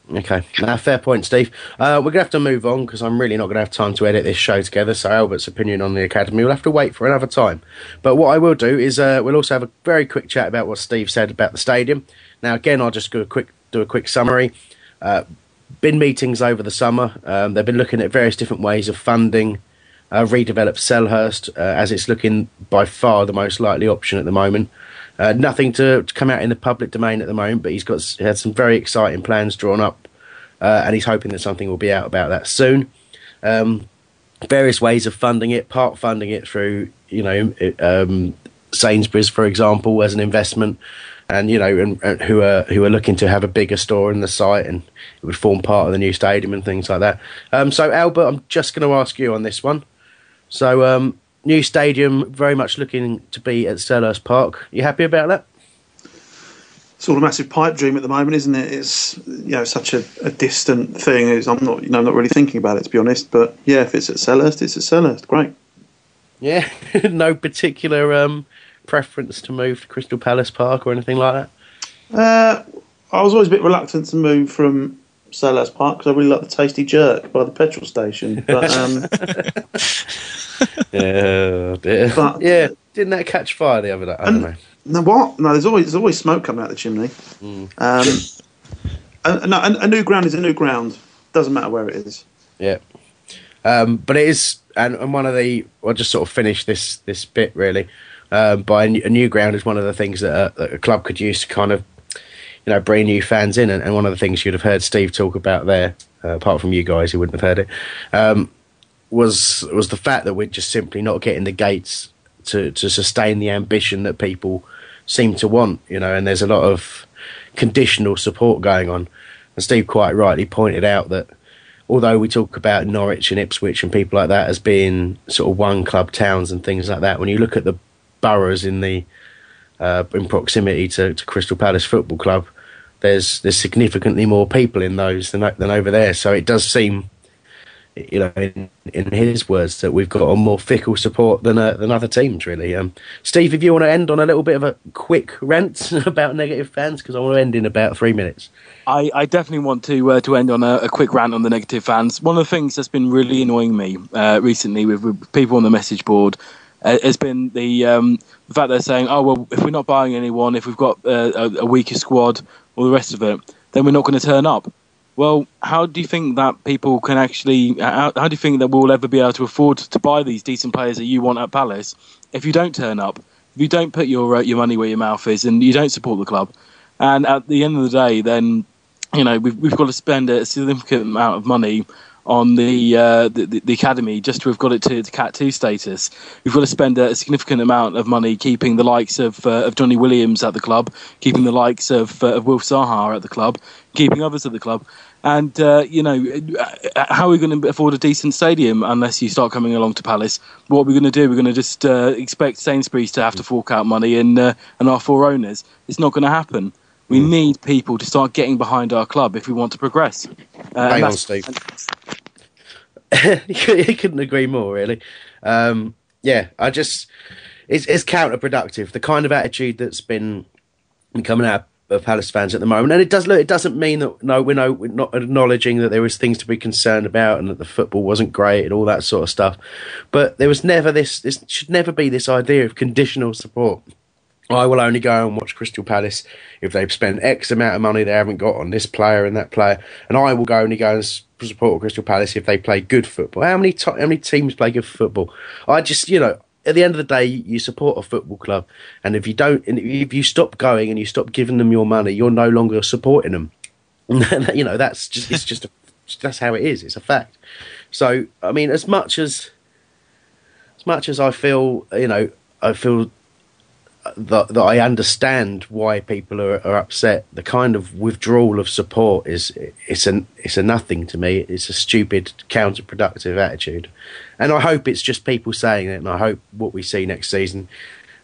Okay, now, fair point, Steve. Uh, we're going to have to move on because I'm really not going to have time to edit this show together, so Albert's opinion on the academy will have to wait for another time. But what I will do is uh, we'll also have a very quick chat about what Steve said about the stadium. Now, again, I'll just do a quick, do a quick summary. Uh, been meetings over the summer. Um, they've been looking at various different ways of funding Uh, redevelop Selhurst uh, as it's looking by far the most likely option at the moment. Uh, nothing to, to come out in the public domain at the moment, but he's got he had some very exciting plans drawn up, uh, and he's hoping that something will be out about that soon. Um, various ways of funding it, part funding it through you know um, Sainsbury's, for example, as an investment, and you know and, and who are who are looking to have a bigger store in the site, and it would form part of the new stadium and things like that. Um, so Albert, I'm just going to ask you on this one. So, um, new stadium, very much looking to be at Selhurst Park. You happy about that? It's all a massive pipe dream at the moment, isn't it? It's you know such a, a distant thing. It's, I'm not you know not really thinking about it, to be honest. But yeah, if it's at Selhurst, it's at Selhurst. Great. Yeah, no particular um, preference to move to Crystal Palace Park or anything like that. Uh, I was always a bit reluctant to move from Selhurst Park because I really like the tasty jerk by the petrol station. But, um, yeah, dear. But, yeah, didn't that catch fire the other day? I don't know. No, what? No, there's always there's always smoke coming out the chimney. Mm. Um, a, a, a new ground is a new ground. doesn't matter where it is. Yeah. Um, but it is, and, and one of the, I'll just sort of finish this this bit really, um, by a new, a new ground is one of the things that a, that a club could use to kind of, you know, bring new fans in. And, and one of the things you'd have heard Steve talk about there, uh, apart from you guys who wouldn't have heard it, um, was was the fact that we're just simply not getting the gates to, to sustain the ambition that people seem to want, you know, and there's a lot of conditional support going on. And Steve quite rightly pointed out that although we talk about Norwich and Ipswich and people like that as being sort of one club towns and things like that, when you look at the boroughs in the uh, in proximity to, to Crystal Palace Football Club, there's there's significantly more people in those than than over there. So it does seem, you know, in, in his words, that we've got a more fickle support than uh, than other teams really. Um, Steve, if you want to end on a little bit of a quick rant about negative fans, because I want to end in about three minutes. I, I definitely want to uh, to end on a, a quick rant on the negative fans. One of the things that's been really annoying me uh, recently with, with people on the message board uh, has been the, um, the fact they're saying, oh, well, if we're not buying anyone, if we've got uh, a, a weaker squad or the rest of it, then we're not going to turn up. Well, how do you think that people can actually, how, how do you think that we'll ever be able to afford to buy these decent players that you want at Palace if you don't turn up, if you don't put your uh, your money where your mouth is and you don't support the club? And at the end of the day, then, you know, we've, we've got to spend a significant amount of money on the uh, the, the academy just to have got it to, to Cat two status. We've got to spend a significant amount of money keeping the likes of uh, of Jonny Williams at the club, keeping the likes of, uh, of Wilf Zaha at the club, keeping others at the club. And, uh, you know, how are we going to afford a decent stadium unless you start coming along to Palace? What are we going to do? We're going to just uh, expect Sainsbury's to have to fork out money and, uh, and our four owners. It's not going to happen. We need people to start getting behind our club if we want to progress. Uh, Hang on, Steve. You couldn't agree more, really. Um, yeah, I just... It's, it's counterproductive. The kind of attitude that's been coming out of Palace fans at the moment. And it, does, look, it doesn't mean that no, we're, no, we're not acknowledging that there was things to be concerned about and that the football wasn't great and all that sort of stuff. But there was never this... This should never be this idea of conditional support. I will only go and watch Crystal Palace if they've spent X amount of money they haven't got on this player and that player. And I will go only go and support Crystal Palace if they play good football. How many to- how many teams play good football? I just, you know, at the end of the day, you support a football club. And if you don't, and if you stop going and you stop giving them your money, you're no longer supporting them. You know, that's just, it's just, a, that's how it is. It's a fact. So, I mean, as much as, as much as I feel, you know, I feel, That, that I understand why people are, are upset. The kind of withdrawal of support is it's a it's a nothing to me. It's a stupid, counterproductive attitude, and I hope it's just people saying it. And I hope what we see next season,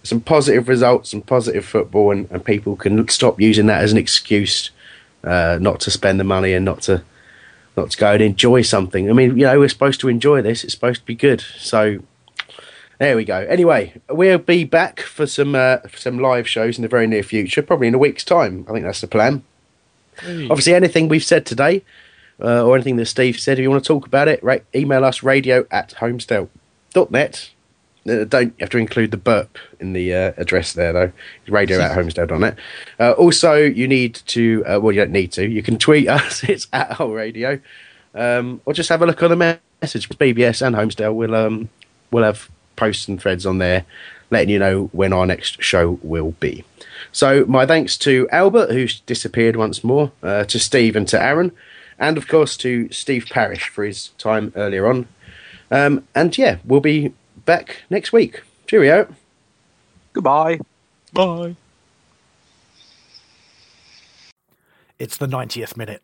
some positive results, some positive football, and, and people can stop using that as an excuse uh, not to spend the money and not to not to go and enjoy something. I mean, you know, we're supposed to enjoy this. It's supposed to be good. So. There we go. Anyway, we'll be back for some uh, for some live shows in the very near future, probably in a week's time. I think that's the plan. Mm. Obviously, anything we've said today uh, or anything that Steve said, if you want to talk about it, right, email us radio at homestale dot net. Uh, don't have to include the burp in the uh, address there, though. Radio at homestale dot net. Uh, also, you need to, uh, well, you don't need to. You can tweet us. It's at Whole Radio. Um, or just have a look on the message. B B S and Homestale will um, will have... posts and threads on there letting you know when our next show will be. So my thanks to Albert, who's disappeared once more, uh, to Steve and to Aaron, and of course to Steve Parrish for his time earlier on, um, and yeah, we'll be back next week. Cheerio. Goodbye. Bye. It's the ninetieth minute.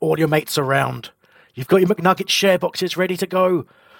All your mates around. You've got your McNugget share boxes ready to go.